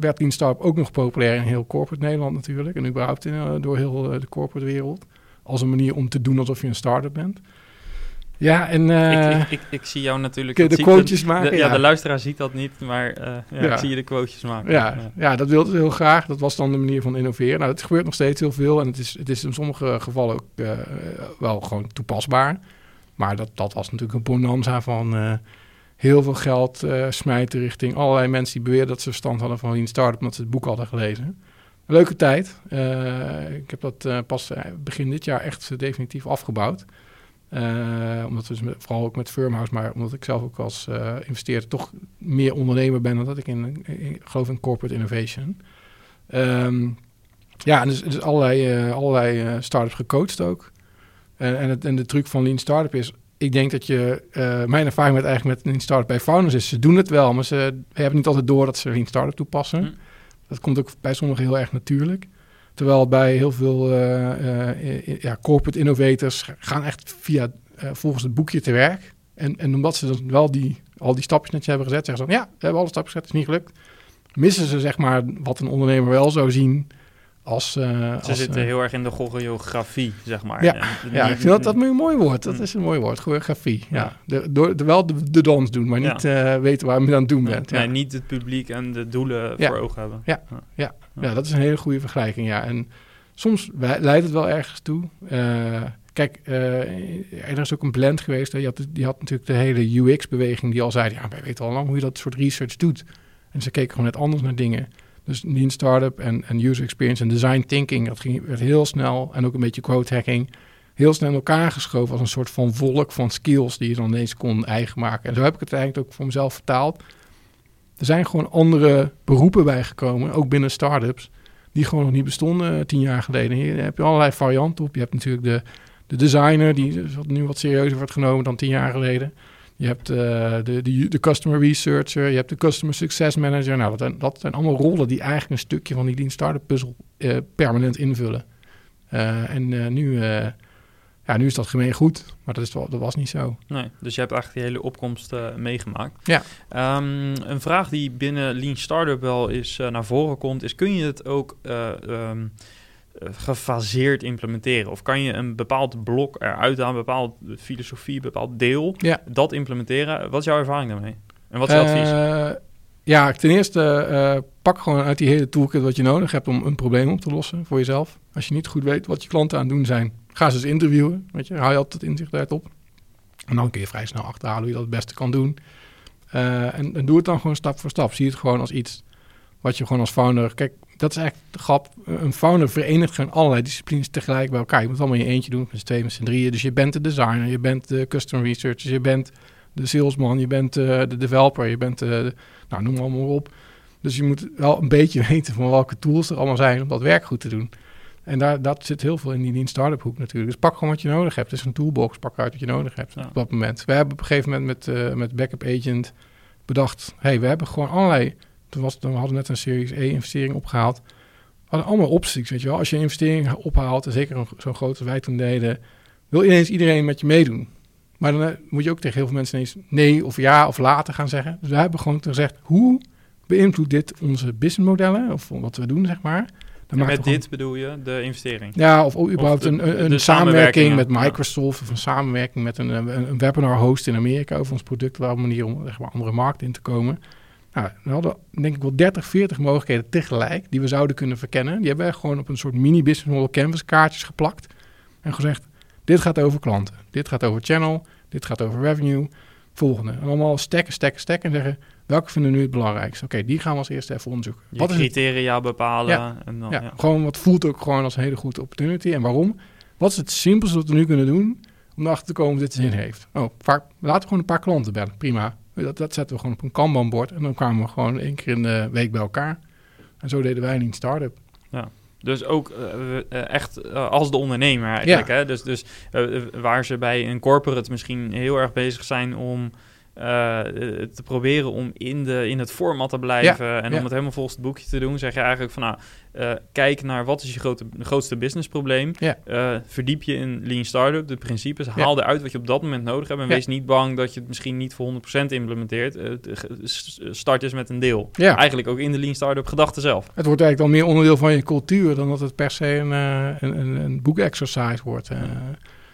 werd Lean Startup ook nog populair in heel corporate Nederland natuurlijk. En überhaupt door heel de corporate wereld. Als een manier om te doen alsof je een startup bent. Ja, en ik zie jou natuurlijk de quotejes maken. De luisteraar ziet dat niet, maar ik zie je de quotejes maken. Ja, dat wilde ze heel graag. Dat was dan de manier van innoveren. Nou, dat gebeurt nog steeds heel veel en het is in sommige gevallen ook wel gewoon toepasbaar. Maar dat was natuurlijk een bonanza van heel veel geld smijten richting allerlei mensen die beweerden dat ze verstand hadden van Lean Startup, omdat ze het boek hadden gelezen. Een leuke tijd. Ik heb dat pas begin dit jaar echt definitief afgebouwd. Omdat we dus vooral ook met Firmhouse, maar omdat ik zelf ook als investeerder toch meer ondernemer ben dan dat ik in geloof in corporate innovation. Ja, en dus allerlei startups gecoacht ook. En de truc van Lean Startup is, ik denk dat je, mijn ervaring met eigenlijk met Lean Startup bij founders is, ze doen het wel, maar ze hebben niet altijd door dat ze Lean Startup toepassen. Mm. Dat komt ook bij sommigen heel erg natuurlijk. Terwijl bij heel veel corporate innovators gaan echt volgens het boekje te werk. En omdat ze dan wel al die stapjes netjes hebben gezet, zeggen ze dan, ja, we hebben alle stapjes gezet, het is niet gelukt. Missen ze zeg maar wat een ondernemer wel zou zien als... Ze zitten heel erg in de choreografie, zeg maar. Ja, ik vind dat een mooi woord. Dat is een mooi woord, choreografie. Ja. Ja. Wel de dans doen, maar niet weten waarom je aan het doen bent. Ja. Nee, niet het publiek en de doelen voor ogen hebben. Ja, dat is een hele goede vergelijking, ja. En soms leidt het wel ergens toe. Er is ook een blend geweest. Hè. Je had natuurlijk de hele UX-beweging die al zei, ja, wij weten al lang hoe je dat soort research doet. En ze keken gewoon net anders naar dingen. Dus Lean Startup en user experience en design thinking, dat werd heel snel, en ook een beetje growth hacking, heel snel in elkaar geschoven als een soort van volk van skills die je dan ineens kon eigen maken. En zo heb ik het eigenlijk ook voor mezelf vertaald. Er zijn gewoon andere beroepen bijgekomen, ook binnen startups, die gewoon nog niet bestonden 10 jaar geleden. Hier heb je allerlei varianten op. Je hebt natuurlijk de designer, die nu wat serieuzer wordt genomen dan 10 jaar geleden. Je hebt de customer researcher, je hebt de customer success manager. Nou, dat zijn allemaal rollen die eigenlijk een stukje van die Lean Startup puzzel permanent invullen. Nu is dat gemeen goed, maar dat was niet zo. Nee, dus je hebt eigenlijk die hele opkomst meegemaakt. Ja. Een vraag die binnen Lean Startup wel eens naar voren komt, is kun je het ook gefaseerd implementeren? Of kan je een bepaald blok eruit halen, een bepaald filosofie, een bepaald deel, dat implementeren? Wat is jouw ervaring daarmee? En wat is je advies? Ja, ten eerste pak gewoon uit die hele toolkit wat je nodig hebt om een probleem op te lossen voor jezelf. Als je niet goed weet wat je klanten aan het doen zijn, ga ze eens interviewen. Weet je, hou je altijd inzicht daarop. En dan kun je vrij snel achterhalen hoe je dat het beste kan doen. En doe het dan gewoon stap voor stap. Zie het gewoon als iets wat je gewoon als founder... Kijk, dat is eigenlijk de grap. Een founder verenigt gewoon allerlei disciplines tegelijk bij elkaar. Je moet het allemaal in je eentje doen, met z'n tweeën, met z'n drieën. Dus je bent de designer, je bent de customer researcher, je bent de salesman, je bent de developer, je bent noem allemaal op. Dus je moet wel een beetje weten van welke tools er allemaal zijn om dat werk goed te doen. En dat zit heel veel in die Lean Startup hoek natuurlijk. Dus pak gewoon wat je nodig hebt. Het is een toolbox, pak uit wat je nodig hebt op dat moment. We hebben op een gegeven moment met Backup Agent bedacht, we hebben gewoon allerlei... We hadden net een Series E-investering opgehaald. We hadden allemaal opties, weet je wel. Als je een investering ophaalt, en zeker zo'n groot als wij toen deden, wil ineens iedereen met je meedoen. Maar dan moet je ook tegen heel veel mensen ineens nee of ja of later gaan zeggen. Dus we hebben gewoon gezegd, hoe beïnvloedt dit onze businessmodellen? Of wat we doen, zeg maar. En met dit bedoel je de investering? Ja, of überhaupt een samenwerking met Microsoft... of een samenwerking met een webinar-host in Amerika over ons product... wel een manier om zeg maar, andere markten in te komen... Nou, we hadden denk ik wel 30, 40 mogelijkheden tegelijk die we zouden kunnen verkennen. Die hebben we gewoon op een soort mini-business model canvas kaartjes geplakt. En gezegd, dit gaat over klanten, dit gaat over channel, dit gaat over revenue, volgende. En allemaal stekken en zeggen, welke vinden we nu het belangrijkste? Oké, die gaan we als eerste even onderzoeken. Wat criteria is bepalen. Ja, en dan, gewoon wat voelt ook gewoon als een hele goede opportunity. En waarom? Wat is het simpelste wat we nu kunnen doen om erachter te komen of dit zin heeft? Oh, laten we gewoon een paar klanten bellen, prima. Dat zetten we gewoon op een kanbanbord. En dan kwamen we gewoon 1 keer in de week bij elkaar. En zo deden wij een start-up. Ja. Dus ook als de ondernemer eigenlijk. Ja. Hè? Dus waar ze bij een corporate misschien heel erg bezig zijn om te proberen om in het format te blijven. Ja. En om het helemaal volgens het boekje te doen, zeg je eigenlijk van kijk naar wat is je grootste businessprobleem. Ja. Verdiep je in Lean Startup, de principes. Haal eruit wat je op dat moment nodig hebt. En wees niet bang dat je het misschien niet voor 100% implementeert. Start eens met een deel. Ja. Eigenlijk ook in de Lean Startup gedachte zelf. Het wordt eigenlijk dan meer onderdeel van je cultuur dan dat het per se een boekexercise wordt.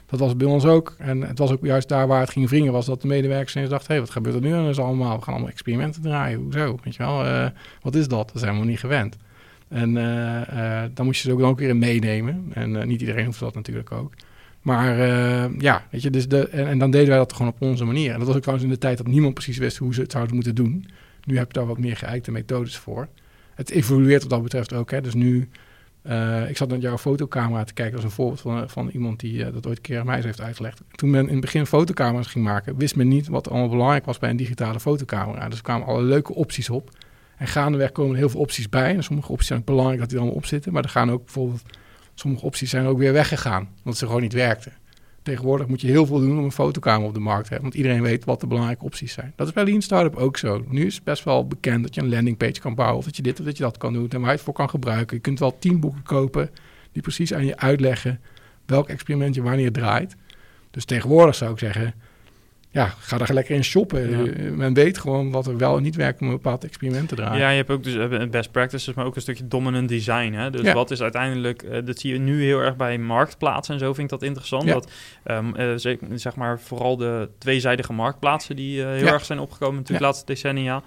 Dat was bij ons ook. En het was ook juist daar waar het ging wringen, was dat de medewerkers ineens dachten, wat gebeurt er nu? En dat is allemaal, we gaan allemaal experimenten draaien. Hoezo? Weet je wel? Wat is dat? Dat zijn we nog niet gewend. En dan moest je ze ook weer in meenemen. En niet iedereen hoeft dat natuurlijk ook. Maar weet je, dus en dan deden wij dat gewoon op onze manier. En dat was ook trouwens in de tijd dat niemand precies wist hoe ze het zouden moeten doen. Nu heb je daar wat meer geëikte methodes voor. Het evolueert wat dat betreft ook. Hè? Dus nu Ik zat naar jouw fotocamera te kijken. Dat is een voorbeeld van iemand die dat ooit een keer aan mij heeft uitgelegd. Toen men in het begin fotocamera's ging maken, wist men niet wat allemaal belangrijk was bij een digitale fotocamera. Dus er kwamen alle leuke opties op. En gaandeweg komen er heel veel opties bij. En sommige opties zijn ook belangrijk dat die allemaal op zitten. Maar er gaan ook bijvoorbeeld, sommige opties zijn ook weer weggegaan, omdat ze gewoon niet werkten. Tegenwoordig moet je heel veel doen om een fotocamera op de markt te hebben, want iedereen weet wat de belangrijke opties zijn. Dat is bij Lean Startup ook zo. Nu is het best wel bekend dat je een landingpage kan bouwen, of dat je dat kan doen, en waar je het voor kan gebruiken. Je kunt wel 10 boeken kopen die precies aan je uitleggen welk experiment je wanneer draait. Dus tegenwoordig zou ik zeggen, ja, ga daar lekker in shoppen. Ja. Men weet gewoon wat er wel en niet werkt om een bepaald experiment te draaien. Ja, je hebt ook dus best practices, maar ook een stukje dominant design. Hè? Dus ja. Wat is uiteindelijk, dat zie je nu heel erg bij marktplaatsen en zo, vind ik dat interessant. Ja. Dat zeg maar vooral de tweezijdige marktplaatsen die heel erg zijn opgekomen natuurlijk de laatste decennia.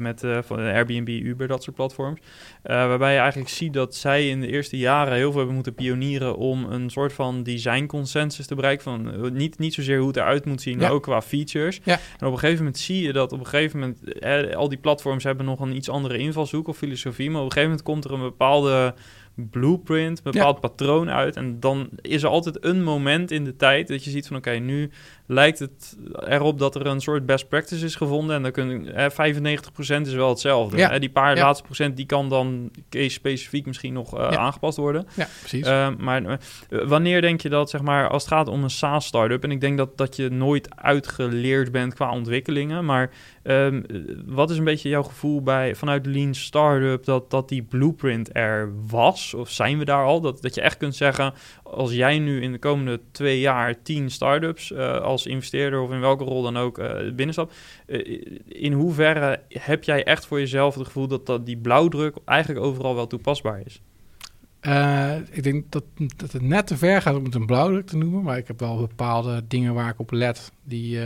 Met van Airbnb, Uber, dat soort platforms. Waarbij je eigenlijk ziet dat zij in de eerste jaren heel veel hebben moeten pionieren om een soort van designconsensus te bereiken. Van niet zozeer hoe het eruit moet zien, maar ook qua features. Ja. En op een gegeven moment zie je dat al die platforms hebben nog een iets andere invalshoek of filosofie. Maar op een gegeven moment komt er een bepaalde blueprint, een bepaald patroon uit. En dan is er altijd een moment in de tijd dat je ziet van oké, nu lijkt het erop dat er een soort best practice is gevonden. En dan 95% is wel hetzelfde. Ja. Die paar laatste procent, die kan dan case-specifiek misschien nog aangepast worden. Ja, precies. Maar wanneer denk je dat, zeg maar, als het gaat om een SaaS-startup, en ik denk dat je nooit uitgeleerd bent qua ontwikkelingen, maar wat is een beetje jouw gevoel vanuit Lean Startup dat die blueprint er was? Of zijn we daar al? Dat je echt kunt zeggen, als jij nu in de komende 2 jaar 10 startups als investeerder of in welke rol dan ook binnenstapt, in hoeverre heb jij echt voor jezelf het gevoel dat die blauwdruk eigenlijk overal wel toepasbaar is? Ik denk dat het net te ver gaat om het een blauwdruk te noemen, maar ik heb wel bepaalde dingen waar ik op let die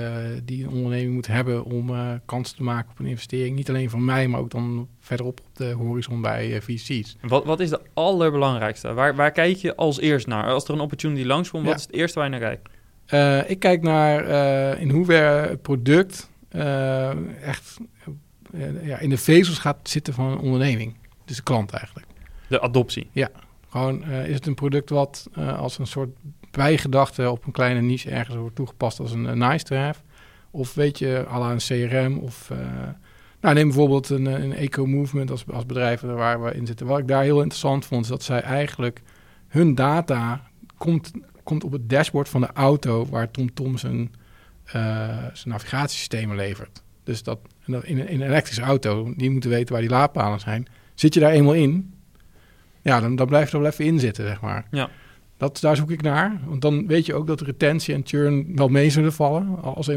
een onderneming moet hebben om kansen te maken op een investering. Niet alleen van mij, maar ook dan verderop op de horizon bij VC's. Wat is de allerbelangrijkste? Waar kijk je als eerst naar? Als er een opportunity langskomt, wat is het eerste waar je naar kijkt? Ik kijk naar in hoeverre het product echt in de vezels gaat zitten van een onderneming. Dus de klant eigenlijk. De adoptie. Ja, gewoon is het een product wat als een soort bijgedachte op een kleine niche ergens wordt toegepast als een nice to have. Of weet je, à la een CRM of neem bijvoorbeeld een Eco Movement als bedrijf waar we in zitten. Wat ik daar heel interessant vond, is dat zij eigenlijk hun data komt op het dashboard van de auto waar TomTom zijn navigatiesystemen levert. Dus dat in een elektrische auto, die moeten weten waar die laadpalen zijn. Zit je daar eenmaal in, ja, dan blijf je er wel even in zitten, zeg maar. Ja. Daar zoek ik naar, want dan weet je ook dat de retentie en churn wel mee zullen vallen als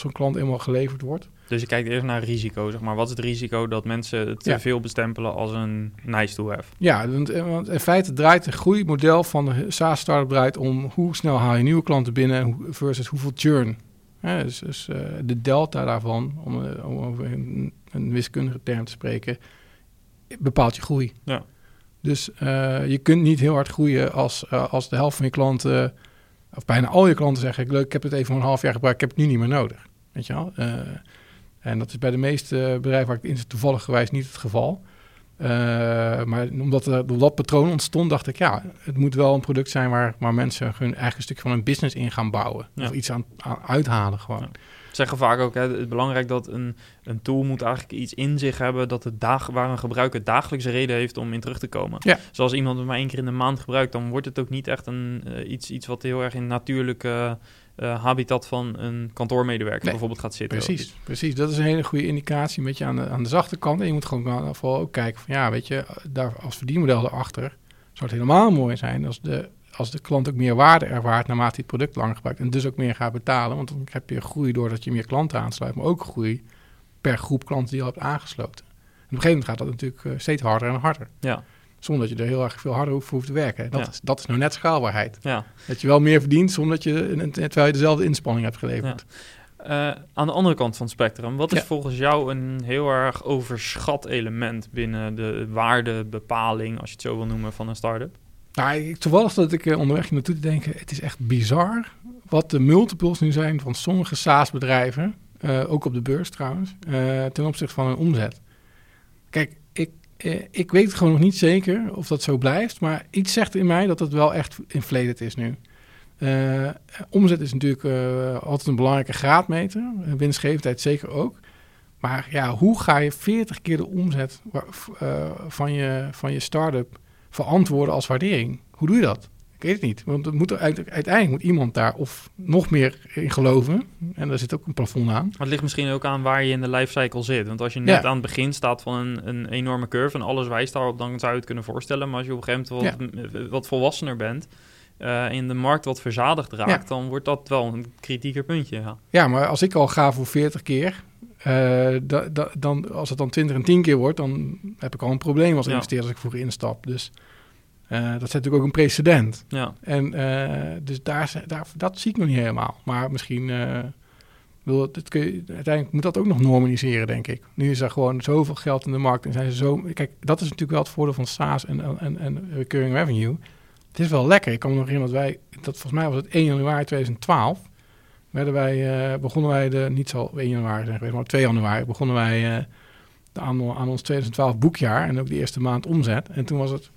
zo'n klant eenmaal geleverd wordt. Dus je kijkt eerst naar risico, zeg maar. Wat is het risico dat mensen het te veel bestempelen als een nice to have? Ja, want in feite draait het groeimodel van de SaaS-startup draait om hoe snel haal je nieuwe klanten binnen versus hoeveel churn. Ja, dus de delta daarvan, om over een wiskundige term te spreken, bepaalt je groei. Ja. Dus je kunt niet heel hard groeien als de helft van je klanten, of bijna al je klanten zeggen, leuk, ik heb het even een half jaar gebruikt, ik heb het nu niet meer nodig. Weet je wel? En dat is bij de meeste bedrijven waar ik in zit toevallig gewijs niet het geval. Maar omdat er dat patroon ontstond, dacht ik, ja, het moet wel een product zijn waar mensen hun eigen stukje van hun business in gaan bouwen. Ja. Of iets aan uithalen gewoon. Ja. Zeggen vaak ook, hè, het is belangrijk dat een tool moet eigenlijk iets in zich hebben dat waar een gebruiker dagelijks reden heeft om in terug te komen. Ja. Zoals iemand het maar 1 keer in de maand gebruikt, dan wordt het ook niet echt iets wat heel erg in natuurlijke habitat van een kantoormedewerker bijvoorbeeld gaat zitten. Precies. Dat is een hele goede indicatie, een beetje aan de zachte kant. En je moet gewoon vooral ook kijken van, ja, weet je, daar als verdienmodel erachter zou het helemaal mooi zijn als de klant ook meer waarde ervaart naarmate hij het product langer gebruikt en dus ook meer gaat betalen. Want dan heb je groei doordat je meer klanten aansluit, maar ook groei per groep klanten die je al hebt aangesloten. En op een gegeven moment gaat dat natuurlijk steeds harder en harder. Ja. Zonder dat je er heel erg veel harder voor hoeft te werken. Dat is nou net schaalbaarheid. Ja. Dat je wel meer verdient zonder terwijl je dezelfde inspanning hebt geleverd. Ja. Aan de andere kant van het spectrum, wat is volgens jou een heel erg overschat element binnen de waardebepaling, als je het zo wil noemen, van een start-up? Nou, toevallig dat ik onderweg naartoe te denken, het is echt bizar wat de multiples nu zijn van sommige SaaS-bedrijven, ook op de beurs trouwens, ten opzichte van hun omzet. Kijk, ik Ik weet het gewoon nog niet zeker of dat zo blijft, maar iets zegt in mij dat het wel echt inflated is nu. Omzet is natuurlijk altijd een belangrijke graadmeter. Winstgevendheid zeker ook. Maar ja, hoe ga je 40 keer de omzet van je start-up verantwoorden als waardering? Hoe doe je dat? Ik weet het niet. Want het moet uiteindelijk moet iemand daar of nog meer in geloven. En daar zit ook een plafond aan. Maar het ligt misschien ook aan waar je in de lifecycle zit. Want als je net aan het begin staat van een enorme curve en alles wijst daarop, dan zou je het kunnen voorstellen. Maar als je op een gegeven moment wat volwassener bent, in de markt wat verzadigd raakt, dan wordt dat wel een kritieker puntje. Ja, maar als ik al ga voor 40 keer, dan, als het dan 20 en 10 keer wordt, dan heb ik al een probleem als investeerder als ik vroeg instap. Dus dat is natuurlijk ook een precedent. Ja. En dus dat zie ik nog niet helemaal. Maar misschien, uiteindelijk moet dat ook nog normaliseren, denk ik. Nu is er gewoon zoveel geld in de markt en zijn ze zo. Kijk, dat is natuurlijk wel het voordeel van SaaS en recurring revenue. Het is wel lekker. Ik kan me nog herinneren dat volgens mij was het 1 januari 2012. Niet zal 1 januari zijn geweest, maar 2 januari begonnen wij aan ons 2012 boekjaar en ook de eerste maand omzet. En toen was het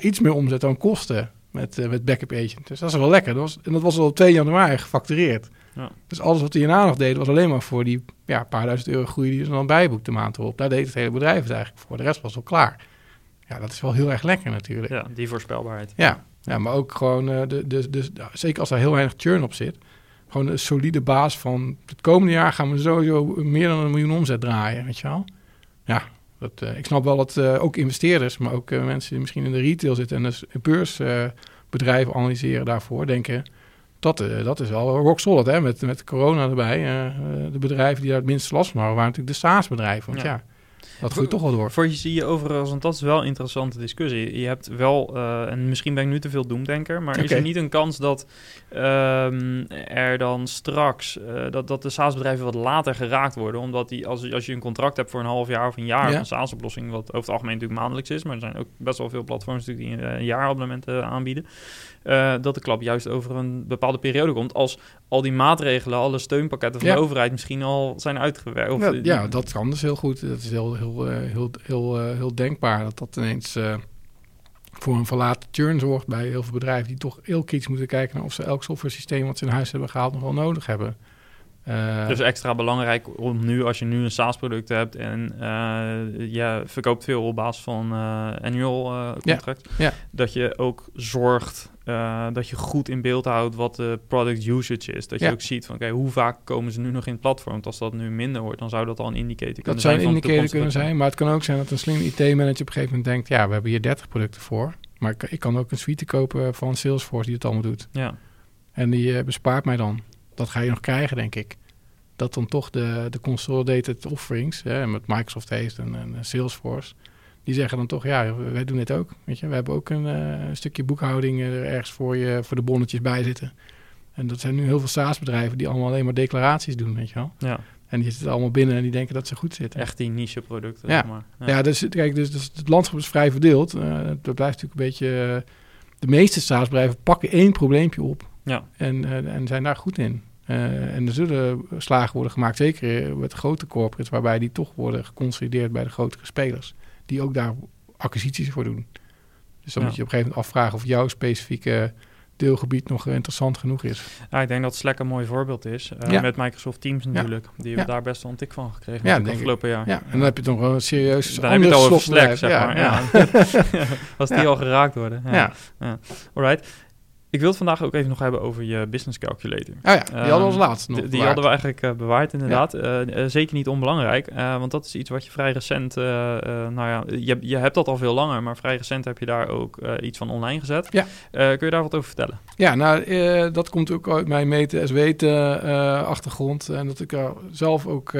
iets meer omzet dan kosten met Backup Agent. Dus dat is wel lekker. Dat was al op 2 januari gefactureerd. Ja. Dus alles wat we hierna nog deden was alleen maar voor die paar duizend euro groei die ze dan bijboekt de maand erop. Daar deed het hele bedrijf het eigenlijk voor. De rest was al klaar. Ja, dat is wel heel erg lekker natuurlijk. Ja, die voorspelbaarheid. Ja. Ja, maar ook gewoon, zeker als er heel weinig churn op zit, gewoon een solide baas van het komende jaar gaan we sowieso meer dan 1 miljoen omzet draaien, weet je wel. Ja, ik snap wel dat ook investeerders, maar ook mensen die misschien in de retail zitten en dus beursbedrijven analyseren daarvoor, denken dat is wel rock solid, hè, met corona erbij. De bedrijven die daar het minste last van hadden, waren natuurlijk de SaaS-bedrijven, want ja. Dat groeit toch wel door. Voor je zie je overigens, want dat is wel een interessante discussie. Je hebt wel, en misschien ben ik nu te veel doemdenker, maar is er niet een kans dat er dan straks, dat de SaaS-bedrijven wat later geraakt worden, omdat die, als je een contract hebt voor een half jaar of een jaar, een SaaS-oplossing, wat over het algemeen natuurlijk maandelijks is, maar er zijn ook best wel veel platforms natuurlijk die een jaarabonnementen aanbieden, dat de klap juist over een bepaalde periode komt, als al die maatregelen, alle steunpakketten van de overheid misschien al zijn uitgewerkt. Of dat kan dus heel goed. Dat is heel denkbaar dat ineens voor een verlaten churn zorgt bij heel veel bedrijven die toch heel kritisch moeten kijken naar of ze elk software systeem wat ze in huis hebben gehaald nog wel nodig hebben. Dus extra belangrijk om nu, als je nu een SaaS-product hebt en je verkoopt veel op basis van annual contract, dat je ook zorgt dat je goed in beeld houdt wat de product usage is. Dat je ook ziet van hoe vaak komen ze nu nog in het platform. Want als dat nu minder wordt, dan zou dat al een indicator kunnen zijn. Dat zou een indicator kunnen zijn, maar het kan ook zijn dat een slim IT-manager op een gegeven moment denkt, we hebben hier 30 producten voor, maar ik kan ook een suite kopen van Salesforce die het allemaal doet. Ja. En die bespaart mij dan. Dat ga je nog krijgen, denk ik. Dat dan toch de consolidated offerings, met Microsoft heeft en Salesforce, die zeggen dan toch, wij doen dit ook. Weet je, we hebben ook een stukje boekhouding er ergens voor de bonnetjes bij zitten. En dat zijn nu heel veel SaaS-bedrijven die allemaal alleen maar declaraties doen, weet je wel. Ja. En die zitten allemaal binnen en die denken dat ze goed zitten. Echt die niche-producten. Ja, zeg maar. Dus het landschap is vrij verdeeld. Dat blijft natuurlijk een beetje. De meeste SaaS-bedrijven pakken 1 probleempje op. Ja. En zijn daar goed in. En er zullen slagen worden gemaakt, zeker met grote corporates, waarbij die toch worden geconsolideerd bij de grotere spelers, die ook daar acquisities voor doen. Dus dan moet je op een gegeven moment afvragen of jouw specifieke deelgebied nog interessant genoeg is. Ja, ik denk dat Slack een mooi voorbeeld is. Met Microsoft Teams natuurlijk. Die hebben daar best wel een tik van gekregen afgelopen jaar. Ja. En dan heb je toch wel een serieus. Dan heb je het al over Slack, zeg maar. Ja. Als die al geraakt worden. Ja. Alright. Ik wil het vandaag ook even nog hebben over je business calculator. Die hadden we als laatst nog die hadden we eigenlijk bewaard, inderdaad. Ja. Zeker niet onbelangrijk, want dat is iets wat je vrij recent... je hebt dat al veel langer, maar vrij recent heb je daar ook iets van online gezet. Ja. Kun je daar wat over vertellen? Ja, dat komt ook uit mijn meten weten achtergrond. En dat ik er zelf ook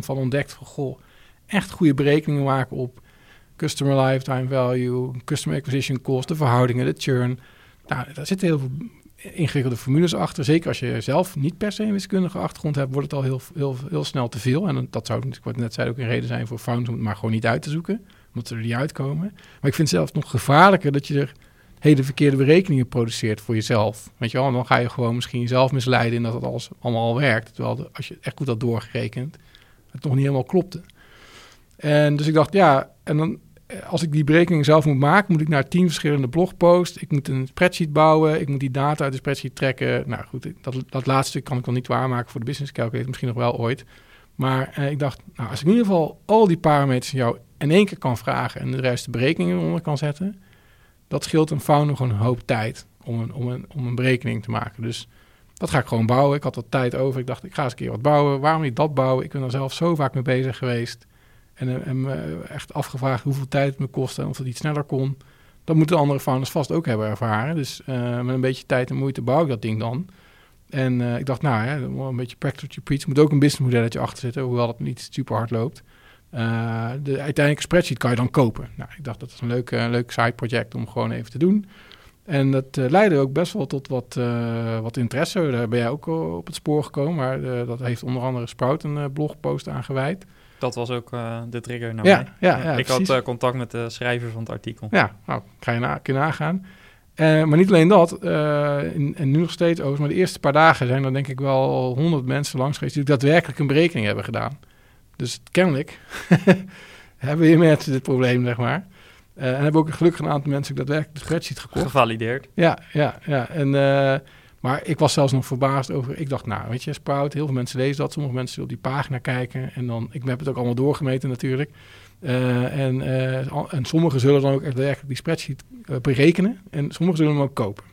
van ontdekt van... echt goede berekeningen maken op customer lifetime value... customer acquisition cost, de verhoudingen, de churn... Nou, daar zitten heel veel ingewikkelde formules achter. Zeker als je zelf niet per se een wiskundige achtergrond hebt, wordt het al heel snel te veel. En dat zou, wat ik net zei, ook een reden zijn voor founders om het maar gewoon niet uit te zoeken. Omdat ze er niet uitkomen. Maar ik vind het zelfs nog gevaarlijker dat je er hele verkeerde berekeningen produceert voor jezelf. Weet je wel, en dan ga je gewoon misschien jezelf misleiden in dat het alles allemaal al werkt. Terwijl als je echt goed had doorgerekend, het nog niet helemaal klopte. En dus ik dacht, ja, en dan als ik die berekening zelf moet maken, moet ik naar 10 verschillende blogposts. Ik moet een spreadsheet bouwen. Ik moet die data uit de spreadsheet trekken. Nou goed, dat laatste kan ik wel niet waarmaken voor de business calculator. Misschien nog wel ooit. Maar ik dacht, nou, als ik in ieder geval al die parameters van jou in één keer kan vragen en de rest de berekeningen eronder kan zetten, dat scheelt een founder gewoon een hoop tijd om een berekening te maken. Dus dat ga ik gewoon bouwen. Ik had wat tijd over. Ik dacht, ik ga eens een keer wat bouwen. Waarom niet dat bouwen? Ik ben daar zelf zo vaak mee bezig geweest. En me echt afgevraagd hoeveel tijd het me kostte en of het iets sneller kon. Dat moeten andere founders vast ook hebben ervaren. Dus met een beetje tijd en moeite bouw ik dat ding dan. En ik dacht, nou ja, een beetje practice what you preach. Er moet ook een businessmodelletje achter zitten, hoewel het niet super hard loopt. De uiteindelijke spreadsheet kan je dan kopen. Nou, ik dacht, dat is een leuk side project om gewoon even te doen. En dat leidde ook best wel tot wat interesse. Daar ben jij ook op het spoor gekomen. Maar dat heeft onder andere Sprout een blogpost aan gewijd. Dat was ook de trigger naar mij. Ja, ik precies. Had contact met de schrijver van het artikel. Ja, nou, ga je nagaan. Maar niet alleen dat, en nu nog steeds overigens, maar de eerste paar dagen zijn er denk ik wel 100 mensen langs geweest die daadwerkelijk een berekening hebben gedaan. Dus kennelijk hebben we met dit probleem, zeg maar. En hebben ook gelukkig een aantal mensen daadwerkelijk de spreadsheet gekocht. Gevalideerd. Ja. Maar ik was zelfs nog verbaasd over. Ik dacht, nou, weet je, Sprout, heel veel mensen lezen dat. Sommige mensen zullen op die pagina kijken. En dan, ik heb het ook allemaal doorgemeten natuurlijk. En sommigen zullen dan ook echt werkelijk die spreadsheet berekenen. En sommigen zullen hem ook kopen.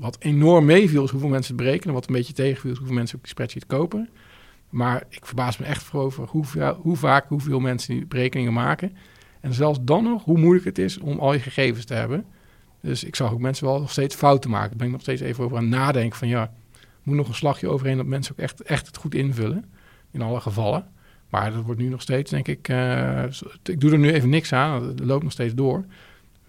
Wat enorm meeviel is hoeveel mensen het berekenen. Wat een beetje tegenviel is hoeveel mensen ook die spreadsheet kopen. Maar ik verbaas me echt over hoeveel mensen die berekeningen maken. En zelfs dan nog hoe moeilijk het is om al je gegevens te hebben. Dus ik zag ook mensen wel nog steeds fouten maken. Daar ben ik nog steeds even over aan het nadenken van ja, moet nog een slagje overheen dat mensen ook echt het goed invullen. In alle gevallen. Maar dat wordt nu nog steeds, denk ik, ik doe er nu even niks aan. Het loopt nog steeds door. 4-5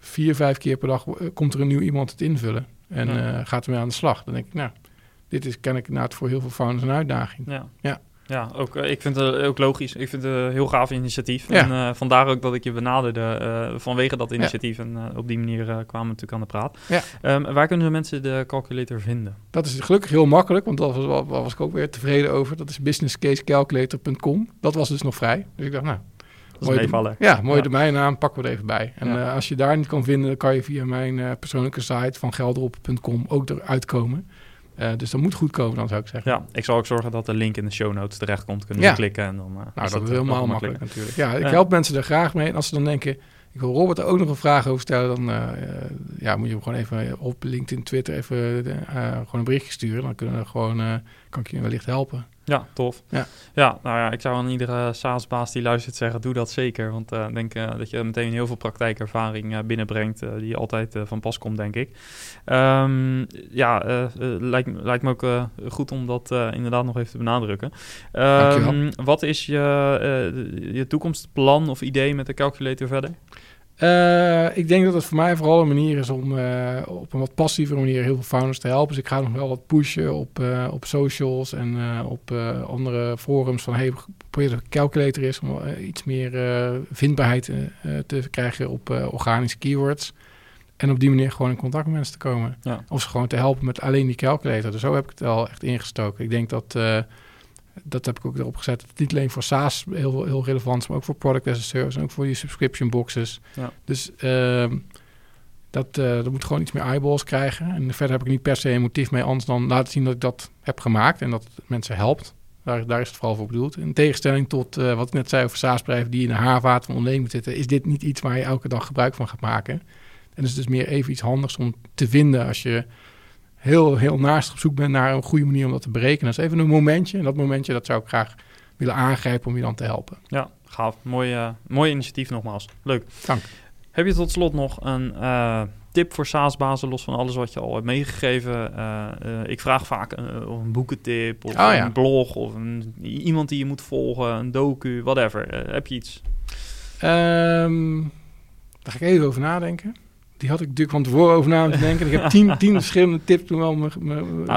keer per dag komt er een nieuw iemand het invullen. En gaat ermee aan de slag. Dan denk ik, nou, dit is kennelijk inderdaad voor heel veel founders een uitdaging. Ja, ook, ik vind het ook logisch. Ik vind het een heel gaaf initiatief. Ja. En vandaar ook dat ik je benaderde vanwege dat initiatief. Ja. En op die manier kwamen we natuurlijk aan de praat. Ja. Waar kunnen de mensen de calculator vinden? Dat is gelukkig heel makkelijk, want daar was ik ook weer tevreden over. Dat is businesscasecalculator.com. Dat was dus nog vrij. Dus ik dacht, nou, dat is meevallen. Ja, mooie domeinnaam, pakken we er even bij. En als je daar niet kan vinden, dan kan je via mijn persoonlijke site van gelderop.com ook eruit komen. Dus dat moet goed komen, dan zou ik zeggen. Ja, ik zal ook zorgen dat de link in de show notes terecht komt. Kunnen we klikken en dan... nou, dat is helemaal makkelijk natuurlijk. Ja, ik help mensen er graag mee. En als ze dan denken, ik wil Robert er ook nog een vraag over stellen... dan moet je hem gewoon even op LinkedIn, Twitter... even gewoon een berichtje sturen. Dan kunnen we gewoon, kan ik je wellicht helpen. Ja, tof. Ja, nou ja, ik zou aan iedere SaaS-baas die luistert zeggen... doe dat zeker, want ik denk dat je meteen heel veel praktijkervaring binnenbrengt... die altijd van pas komt, denk ik. Lijkt me ook goed om dat inderdaad nog even te benadrukken. Wat is je toekomstplan of idee met de calculator verder? Ik denk dat het voor mij vooral een manier is om op een wat passievere manier heel veel founders te helpen. Dus ik ga nog wel wat pushen op socials en op andere forums van hey, probeer dat calculator is om iets meer vindbaarheid te krijgen op organische keywords. En op die manier gewoon in contact met mensen te komen. Ja. Of ze gewoon te helpen met alleen die calculator. Dus zo heb ik het al echt ingestoken. Ik denk dat... dat heb ik ook erop gezet. Niet alleen voor SaaS heel relevant is, maar ook voor product as a service en ook voor je subscription boxes. Ja. Dus dat moet gewoon iets meer eyeballs krijgen. En verder heb ik niet per se een motief mee, anders dan laten zien dat ik dat heb gemaakt en dat het mensen helpt. Daar is het vooral voor bedoeld. In tegenstelling tot wat ik net zei over SaaS-bedrijven die in de haarvaten van onderneming zitten, is dit niet iets waar je elke dag gebruik van gaat maken. En het is dus meer even iets handigs om te vinden als je heel naast op zoek ben naar een goede manier om dat te berekenen. Dus even een momentje. En dat momentje, dat zou ik graag willen aangrijpen om je dan te helpen. Ja, gaaf. Mooi initiatief nogmaals. Leuk. Dank. Heb je tot slot nog een tip voor SaaS-bazen, los van alles wat je al hebt meegegeven? Ik vraag vaak een boekentip of een blog of iemand die je moet volgen, een docu, whatever. Heb je iets? Daar ga ik even over nadenken. Die had ik natuurlijk van tevoren over na te denken. Ik heb 10 verschillende tips toen wel.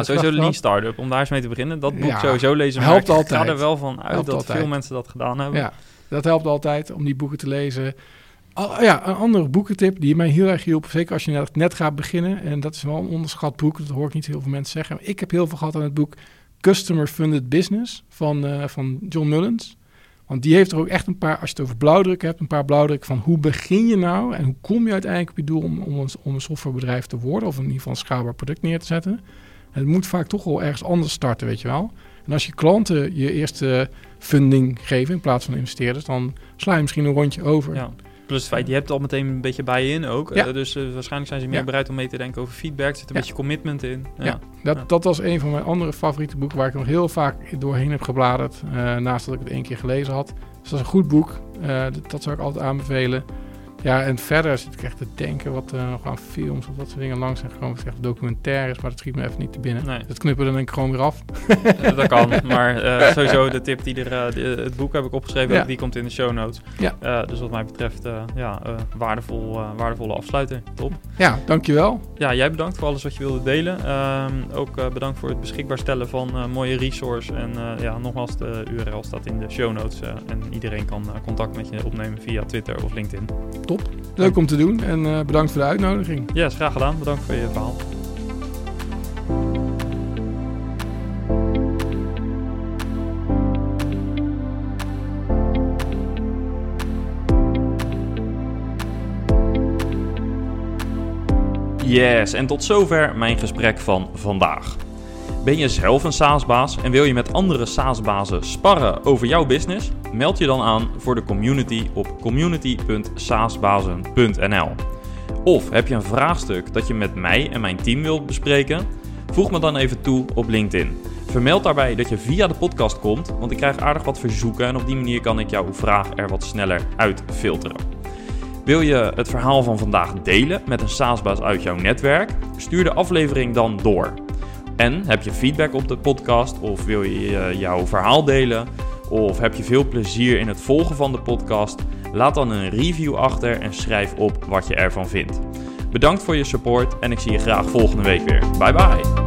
Sowieso Lean Startup, om daar eens mee te beginnen. Dat boek sowieso lezen. Helpt altijd. Ik ga er wel van uit helpt dat altijd. Veel mensen dat gedaan hebben. Ja, dat helpt altijd om die boeken te lezen. Een andere boekentip die mij heel erg hielp. Zeker als je net gaat beginnen. En dat is wel een onderschat boek. Dat hoor ik niet heel veel mensen zeggen. Maar ik heb heel veel gehad aan het boek Customer Funded Business van John Mullins. Want die heeft er ook echt een paar, als je het over blauwdrukken hebt, een paar blauwdrukken van hoe begin je nou en hoe kom je uiteindelijk op je doel om een softwarebedrijf te worden of in ieder geval een schaalbaar product neer te zetten. En het moet vaak toch wel ergens anders starten, weet je wel. En als je klanten je eerste funding geven in plaats van investeerders, dan sla je misschien een rondje over. Ja. Plus het feit, je hebt al meteen een beetje buy-in ook. Ja. Dus waarschijnlijk zijn ze meer bereid om mee te denken over feedback. Er zit een beetje commitment in. Ja. Ja. Dat was een van mijn andere favoriete boeken waar ik nog heel vaak doorheen heb gebladerd. Naast dat ik het 1 keer gelezen had. Dus dat is een goed boek. Dat zou ik altijd aanbevelen. Ja, en verder zit ik echt te denken wat nog aan films of dat soort dingen langs zijn gekomen. Echt documentaires, maar dat schiet me even niet te binnen. Nee. Dat knippen we dan denk ik gewoon weer af. Dat kan, maar sowieso de tip die het boek heb ik opgeschreven, die komt in de show notes. Ja. Dus wat mij betreft, waardevolle afsluiter. Top. Ja, dankjewel. Ja, jij bedankt voor alles wat je wilde delen. Ook bedankt voor het beschikbaar stellen van mooie resource. En nogmaals, de URL staat in de show notes. En iedereen kan contact met je opnemen via Twitter of LinkedIn. Top, leuk om te doen en bedankt voor de uitnodiging. Yes, graag gedaan. Bedankt voor je verhaal. Yes, en tot zover mijn gesprek van vandaag. Ben je zelf een SaaS-baas en wil je met andere SaaS-bazen sparren over jouw business? Meld je dan aan voor de community op community.saasbazen.nl. Of heb je een vraagstuk dat je met mij en mijn team wilt bespreken? Voeg me dan even toe op LinkedIn. Vermeld daarbij dat je via de podcast komt, want ik krijg aardig wat verzoeken en op die manier kan ik jouw vraag er wat sneller uit filteren. Wil je het verhaal van vandaag delen met een SaaS-baas uit jouw netwerk? Stuur de aflevering dan door. En heb je feedback op de podcast of wil je jouw verhaal delen? Of heb je veel plezier in het volgen van de podcast? Laat dan een review achter en schrijf op wat je ervan vindt. Bedankt voor je support en ik zie je graag volgende week weer. Bye bye!